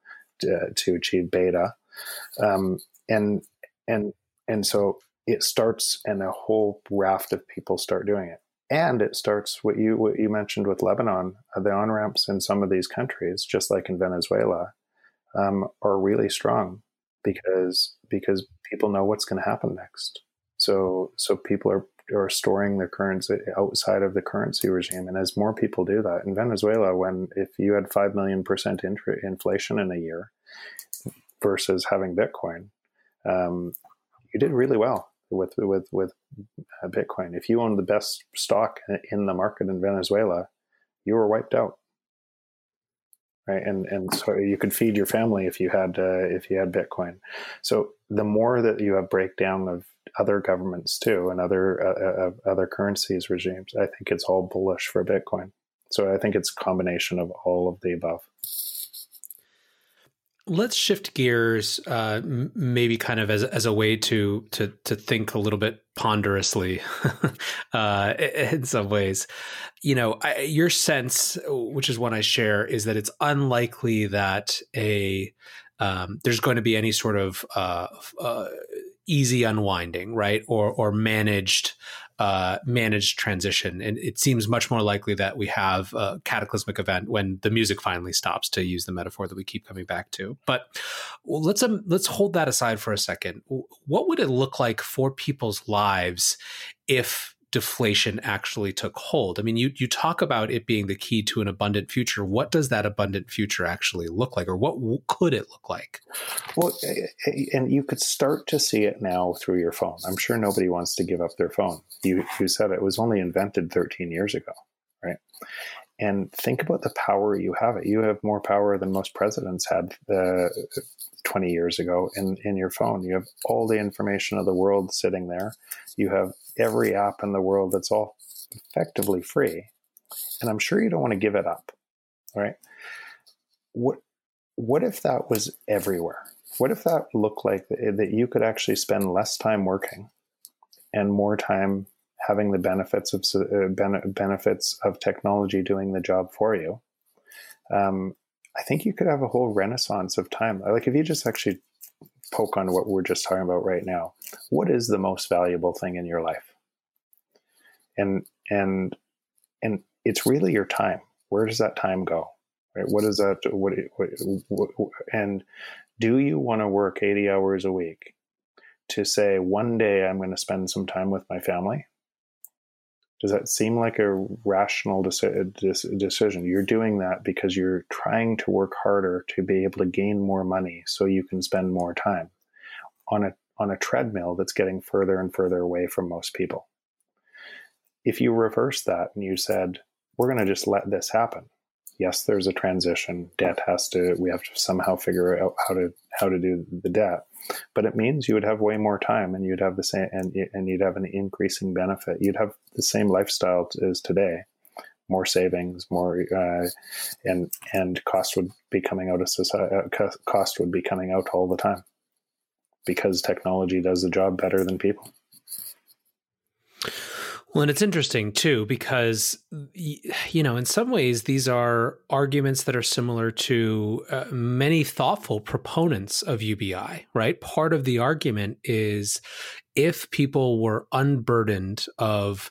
to achieve beta, and so it starts, and a whole raft of people start doing it. And it starts what you mentioned with Lebanon. The on-ramps in some of these countries, just like in Venezuela, are really strong because people know what's going to happen next. So people are storing their currency outside of the currency regime. And as more people do that, in Venezuela, if you had 5 million percent inflation in a year versus having Bitcoin, you did really well with Bitcoin. If you owned the best stock in the market in Venezuela, you were wiped out, right? And so you could feed your family if you had Bitcoin. So the more that you have breakdown of other governments too, and other currencies regimes, I think it's all bullish for Bitcoin. So I think it's a combination of all of the above. Let's shift gears, maybe kind of as a way to think a little bit ponderously, in some ways. You know, your sense, which is one I share, is that it's unlikely that there's going to be any sort of easy unwinding, right, or managed transition. And it seems much more likely that we have a cataclysmic event when the music finally stops, to use the metaphor that we keep coming back to. But let's hold that aside for a second. What would it look like for people's lives if deflation actually took hold? I mean, you talk about it being the key to an abundant future. What does that abundant future actually look like, or what could it look like? Well, and you could start to see it now through your phone. I'm sure nobody wants to give up their phone. You said it was only invented 13 years ago, right? And think about the power you have. You have more power than most presidents had 20 years ago in your phone. You have all the information of the world sitting there. You have every app in the world that's all effectively free. And I'm sure you don't want to give it up, right? What if that was everywhere? What if that looked like that you could actually spend less time working and more time having the benefits of technology doing the job for you? I think you could have a whole renaissance of time. Like, if you just actually poke on what we're just talking about right now, what is the most valuable thing in your life? And it's really your time. Where does that time go? Right? What is that? What, and do you want to work 80 hours a week to say, one day I'm going to spend some time with my family? Does that seem like a rational decision? You're doing that because you're trying to work harder to be able to gain more money so you can spend more time on a treadmill that's getting further and further away from most people. If you reverse that and you said, we're going to just let this happen. Yes, there's a transition. We have to somehow figure out how to do the debt. But it means you would have way more time, and you'd have the same, and you'd have an increasing benefit. You'd have the same lifestyle as today, more savings, more, and cost would be coming out all the time, because technology does the job better than people. Well, and it's interesting too, because, you know, in some ways, these are arguments that are similar to many thoughtful proponents of UBI, right? Part of the argument is, if people were unburdened of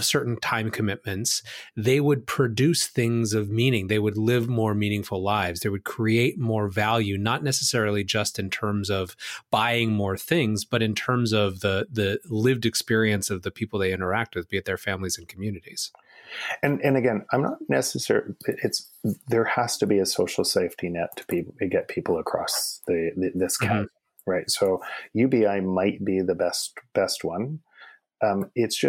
certain time commitments, they would produce things of meaning. They would live more meaningful lives. They would create more value, not necessarily just in terms of buying more things, but in terms of the lived experience of the people they interact with, be it their families and communities. And again, I'm not necessarily. There has to be a social safety net to get people across this chasm. Right. So UBI might be the best one. It's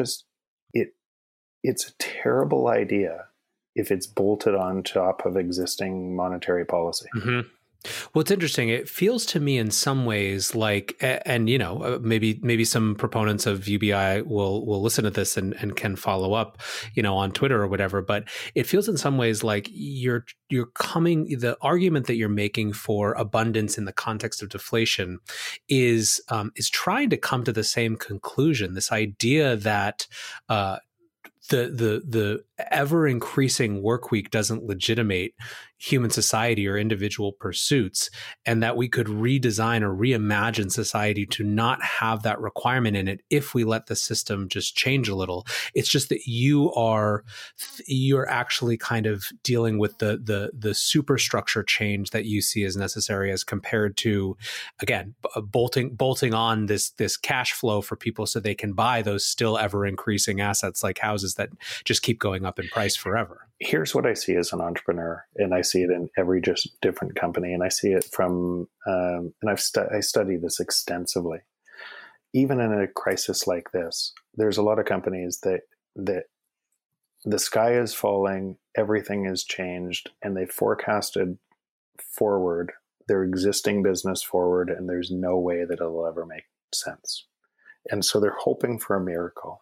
a terrible idea if it's bolted on top of existing monetary policy. Mm-hmm. Well, it's interesting. It feels to me in some ways like, and you know, maybe some proponents of UBI will listen to this and can follow up, you know, on Twitter or whatever. But it feels in some ways like you're coming, the argument that you're making for abundance in the context of deflation is trying to come to the same conclusion. This idea that the ever increasing work week doesn't legitimate human society or individual pursuits, and that we could redesign or reimagine society to not have that requirement in it if we let the system just change a little. It's just that you're actually kind of dealing with the superstructure change that you see as necessary, as compared to, again, bolting on this cash flow for people so they can buy those still ever increasing assets like houses that just keep going up in price forever. Here's what I see as an entrepreneur, and I see it in every just different company, and I see it from, and I study this extensively. Even in a crisis like this, there's a lot of companies that the sky is falling, everything is changed, and they forecasted forward their existing business forward, and there's no way that it'll ever make sense. And so they're hoping for a miracle.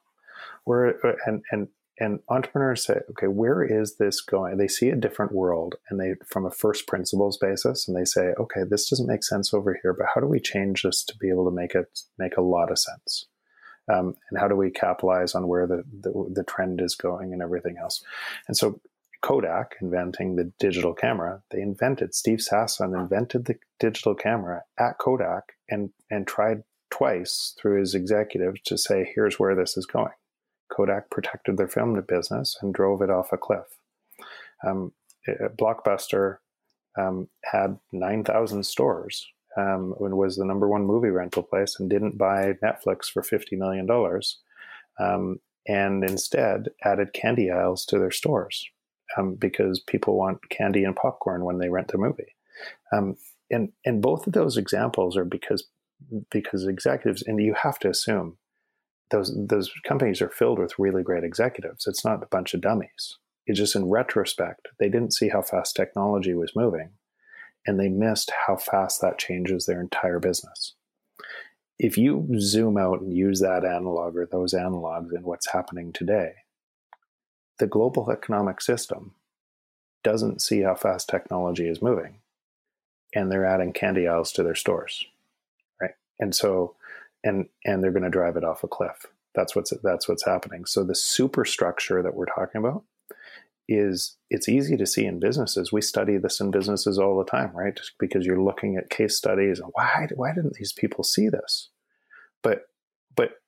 And entrepreneurs say, okay, where is this going? They see a different world, and they, from a first principles basis, and they say, okay, this doesn't make sense over here, but how do we change this to be able to make it make a lot of sense? And how do we capitalize on where the trend is going and everything else? And so Kodak inventing the digital camera, Steve Sasson invented the digital camera at Kodak and tried twice through his executives to say, here's where this is going. Kodak protected their film business and drove it off a cliff. Blockbuster had 9,000 stores and was the number one movie rental place, and didn't buy Netflix for $50 million and instead added candy aisles to their stores because people want candy and popcorn when they rent the movie. And both of those examples are because executives, and you have to assume those companies are filled with really great executives. It's not a bunch of dummies. It's just, in retrospect, they didn't see how fast technology was moving, and they missed how fast that changes their entire business. If you zoom out and use that analog or those analogs in what's happening today, the global economic system doesn't see how fast technology is moving, and they're adding candy aisles to their stores, right? And so... And they're going to drive it off a cliff. That's what's happening. So the superstructure that we're talking about is, it's easy to see in businesses. We study this in businesses all the time, right? Just because you're looking at case studies and why didn't these people see this? But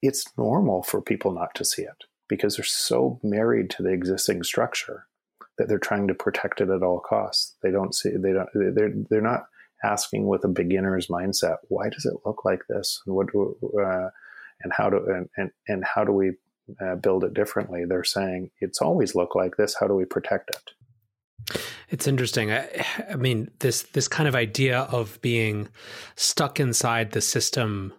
it's normal for people not to see it, because they're so married to the existing structure that they're trying to protect it at all costs. They're not asking with a beginner's mindset, why does it look like this, and how do we build it differently? They're saying it's always looked like this. How do we protect it? It's interesting. I mean, this kind of idea of being stuck inside the system,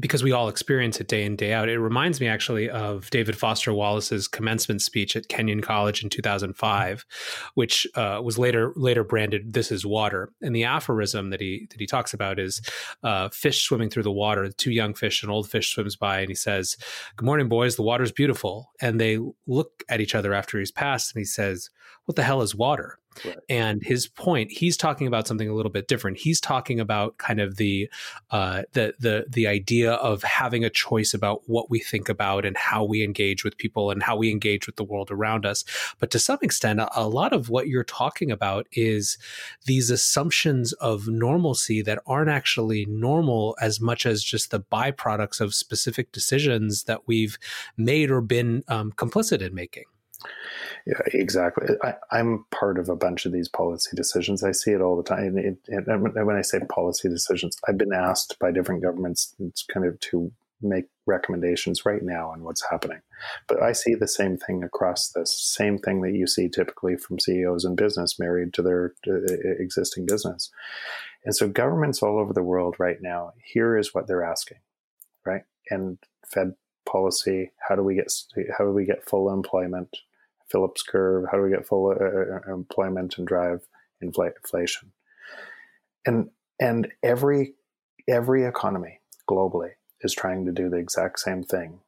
because we all experience it day in, day out. It reminds me actually of David Foster Wallace's commencement speech at Kenyon College in 2005, which was later branded "This is Water." And the aphorism that he talks about is fish swimming through the water. Two young fish, an old fish swims by, and he says, "Good morning, boys. The water's beautiful." And they look at each other after he's passed, and he says, "What the hell is water?" Right. And his point, he's talking about something a little bit different. He's talking about kind of the idea of having a choice about what we think about and how we engage with people and how we engage with the world around us. But to some extent, a lot of what you're talking about is these assumptions of normalcy that aren't actually normal, as much as just the byproducts of specific decisions that we've made or been complicit in making. Yeah, exactly. I'm part of a bunch of these policy decisions. I see it all the time. And when I say policy decisions, I've been asked by different governments kind of to make recommendations right now on what's happening. But I see the same thing across this, same thing that you see typically from CEOs in business married to their existing business. And so governments all over the world right now, here is what they're asking, right? And Fed policy, how do we get full employment? Phillips curve, how do we get full employment and drive inflation? And every economy globally is trying to do the exact same thing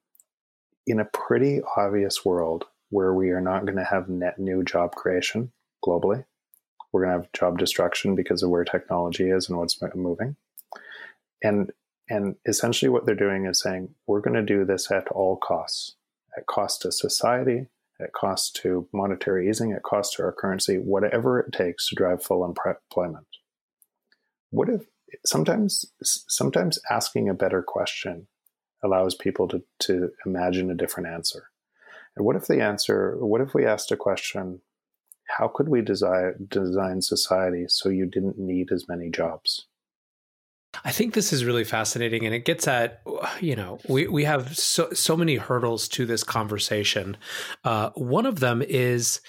in a pretty obvious world where we are not going to have net new job creation globally. We're going to have job destruction because of where technology is and what's moving. And essentially what they're doing is saying, we're going to do this at all costs, at cost to society, at cost to monetary easing, at cost to our currency, whatever it takes to drive full employment. What if sometimes asking a better question allows people to imagine a different answer? And what if we asked a question, how could we design society so you didn't need as many jobs? I think this is really fascinating, and it gets at, you know, we have so many hurdles to this conversation. One of them is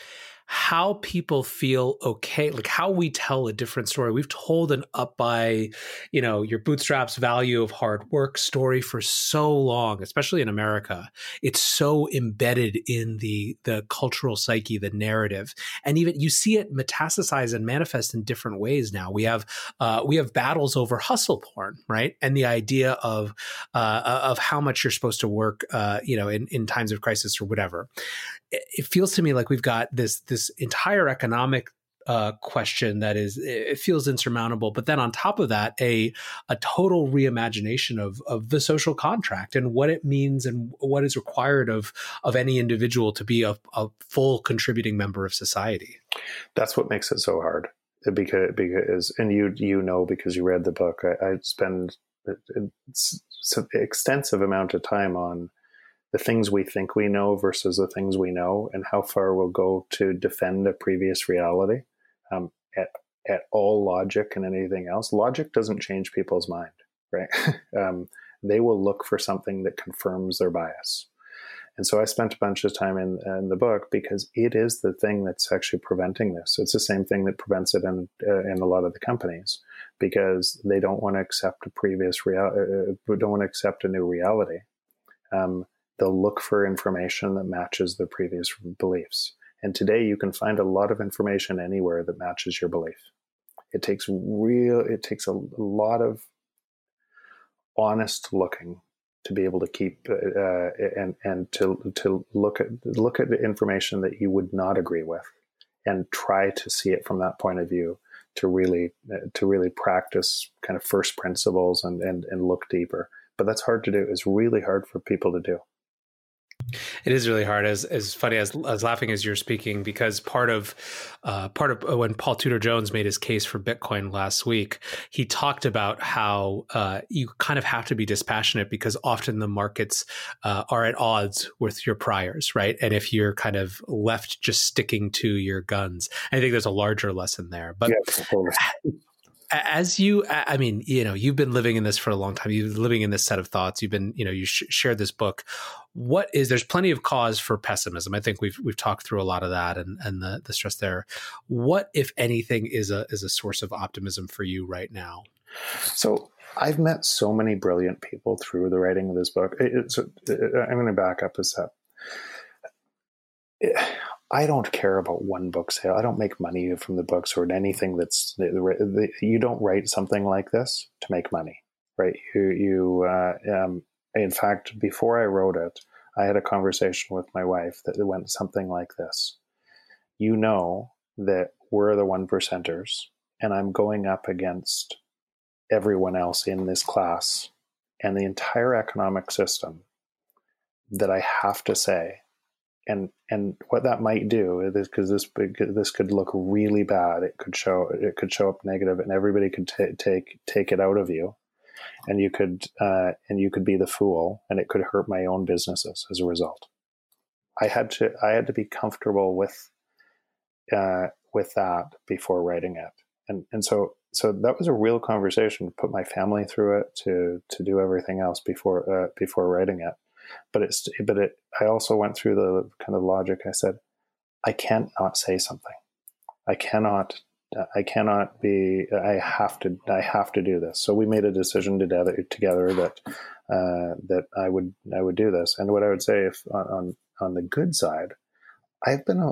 how people feel okay, like how we tell a different story. We've told an up by, you know, your bootstraps value of hard work story for so long, especially in America. It's so embedded in the cultural psyche, the narrative. And even you see it metastasize and manifest in different ways now. We have battles over hustle porn, right? And the idea of how much you're supposed to work, you know, in times of crisis or whatever. It feels to me like we've got this entire economic question that is, it feels insurmountable. But then on top of that, a total reimagination of the social contract and what it means and what is required of any individual to be a full contributing member of society. That's what makes it so hard. Because and you know, because you read the book, I spend an extensive amount of time on the things we think we know versus the things we know, and how far we'll go to defend a previous reality at all logic and anything else. Logic doesn't change people's mind, right? They will look for something that confirms their bias. And so I spent a bunch of time in the book because it is the thing that's actually preventing this. It's the same thing that prevents it in a lot of the companies, because they don't want to accept a new reality. They'll look for information that matches their previous beliefs. And today you can find a lot of information anywhere that matches your belief. It takes a lot of honest looking to be able to keep and to look at the information that you would not agree with and try to see it from that point of view, to really practice kind of first principles and look deeper. But that's hard to do. It's really hard for people to do. It is really hard. As funny as laughing as you're speaking, because part of when Paul Tudor Jones made his case for Bitcoin last week, he talked about how you kind of have to be dispassionate, because often the markets are at odds with your priors, right? And if you're kind of left just sticking to your guns, I think there's a larger lesson there. But yeah, you've been living in this for a long time. You've been living in this set of thoughts. You've been, you know, you shared this book. There's plenty of cause for pessimism. I think we've talked through a lot of that and the stress there. What, if anything, is a source of optimism for you right now? So I've met so many brilliant people through the writing of this book. I'm going to back up a step. I don't care about one book sale. I don't make money from the books or anything that's. You don't write something like this to make money, right? In fact, before I wrote it, I had a conversation with my wife that went something like this. You know that we're the one percenters, and I'm going up against everyone else in this class and the entire economic system, that I have to say. And what that might do is, because this could look really bad. It could show up negative, and everybody could take it out of you, and you could be the fool, and it could hurt my own businesses as a result. I had to be comfortable with that before writing it, and so that was a real conversation. Put my family through it to do everything else before writing it. But I also went through the kind of logic. I said, I can't not say something. I have to do this. So we made a decision together that I would do this. And what I would say, if on the good side, I've been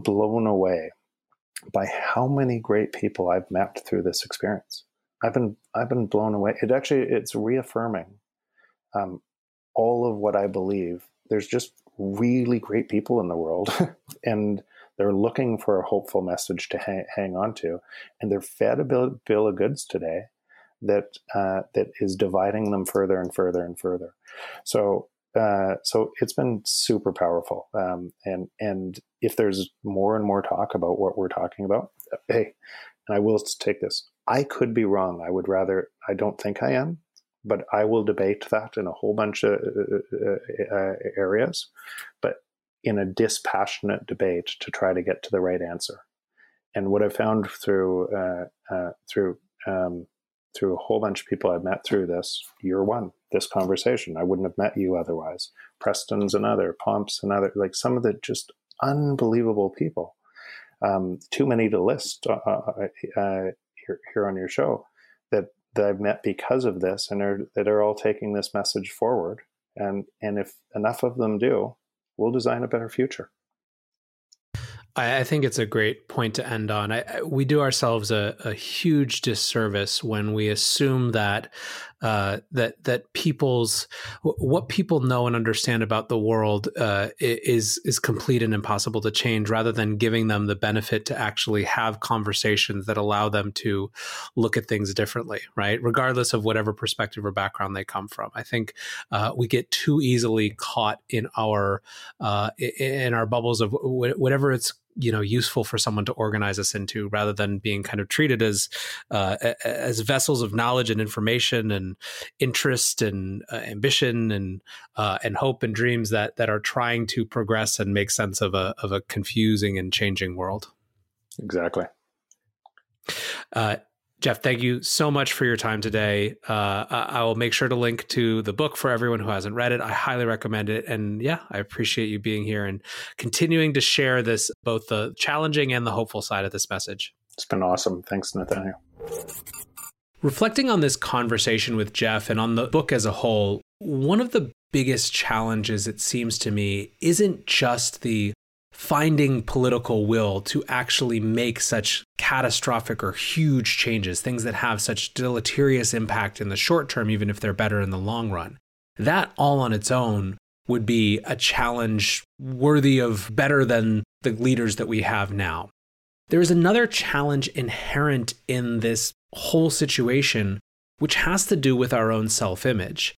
blown away by how many great people I've met through this experience. I've been blown away. It's reaffirming all of what I believe. There's just really great people in the world, and they're looking for a hopeful message to hang on to, and they're fed a bill of goods today that is dividing them further and further and further. So it's been super powerful. And if there's more and more talk about what we're talking about, hey, and I will take this. I could be wrong. I don't think I am, but I will debate that in a whole bunch of areas, but in a dispassionate debate to try to get to the right answer. And what I found through a whole bunch of people I've met through this, you're one, this conversation, I wouldn't have met you otherwise. Preston's another, Pomp's another, like some of the just unbelievable people. Too many to list here on your show that I've met because of this, and that are all taking this message forward. And if enough of them do, we'll design a better future. I think it's a great point to end on. We do ourselves a huge disservice when we assume that that what people know and understand about the world is complete and impossible to change, rather than giving them the benefit to actually have conversations that allow them to look at things differently, right? Regardless of whatever perspective or background they come from. I think we get too easily caught in our bubbles of whatever it's useful for someone to organize us into, rather than being kind of treated as vessels of knowledge and information and interest and ambition and hope and dreams that are trying to progress and make sense of a confusing and changing world. Exactly. Jeff, thank you so much for your time today. I will make sure to link to the book for everyone who hasn't read it. I highly recommend it. And yeah, I appreciate you being here and continuing to share this, both the challenging and the hopeful side of this message. It's been awesome. Thanks, Nathaniel. Reflecting on this conversation with Jeff and on the book as a whole, one of the biggest challenges, it seems to me, isn't just the finding political will to actually make such catastrophic or huge changes, things that have such deleterious impact in the short term, even if they're better in the long run. That all on its own would be a challenge worthy of better than the leaders that we have now. There is another challenge inherent in this whole situation, which has to do with our own self-image.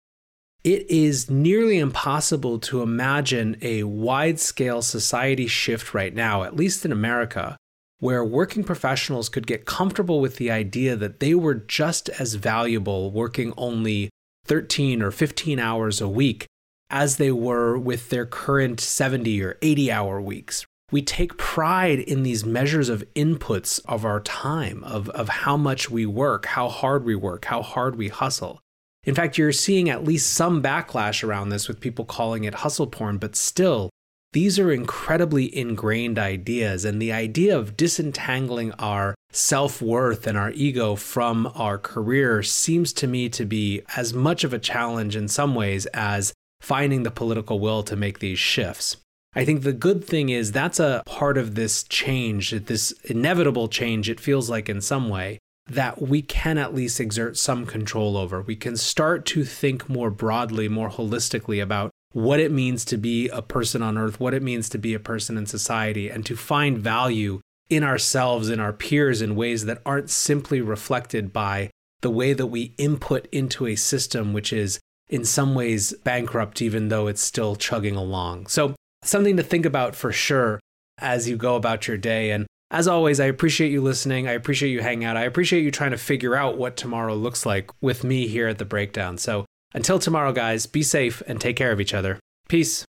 It is nearly impossible to imagine a wide-scale society shift right now, at least in America, where working professionals could get comfortable with the idea that they were just as valuable working only 13 or 15 hours a week as they were with their current 70 or 80-hour weeks. We take pride in these measures of inputs of our time, of how much we work, how hard we work, how hard we hustle. In fact, you're seeing at least some backlash around this with people calling it hustle porn, but still, these are incredibly ingrained ideas, and the idea of disentangling our self-worth and our ego from our career seems to me to be as much of a challenge in some ways as finding the political will to make these shifts. I think the good thing is that's a part of this change, this inevitable change, it feels like in some way, that we can at least exert some control over. We can start to think more broadly, more holistically about what it means to be a person on earth, what it means to be a person in society, and to find value in ourselves, in our peers, in ways that aren't simply reflected by the way that we input into a system, which is in some ways bankrupt, even though it's still chugging along. So something to think about for sure as you go about your day. And as always, I appreciate you listening. I appreciate you hanging out. I appreciate you trying to figure out what tomorrow looks like with me here at The Breakdown. So until tomorrow, guys, be safe and take care of each other. Peace.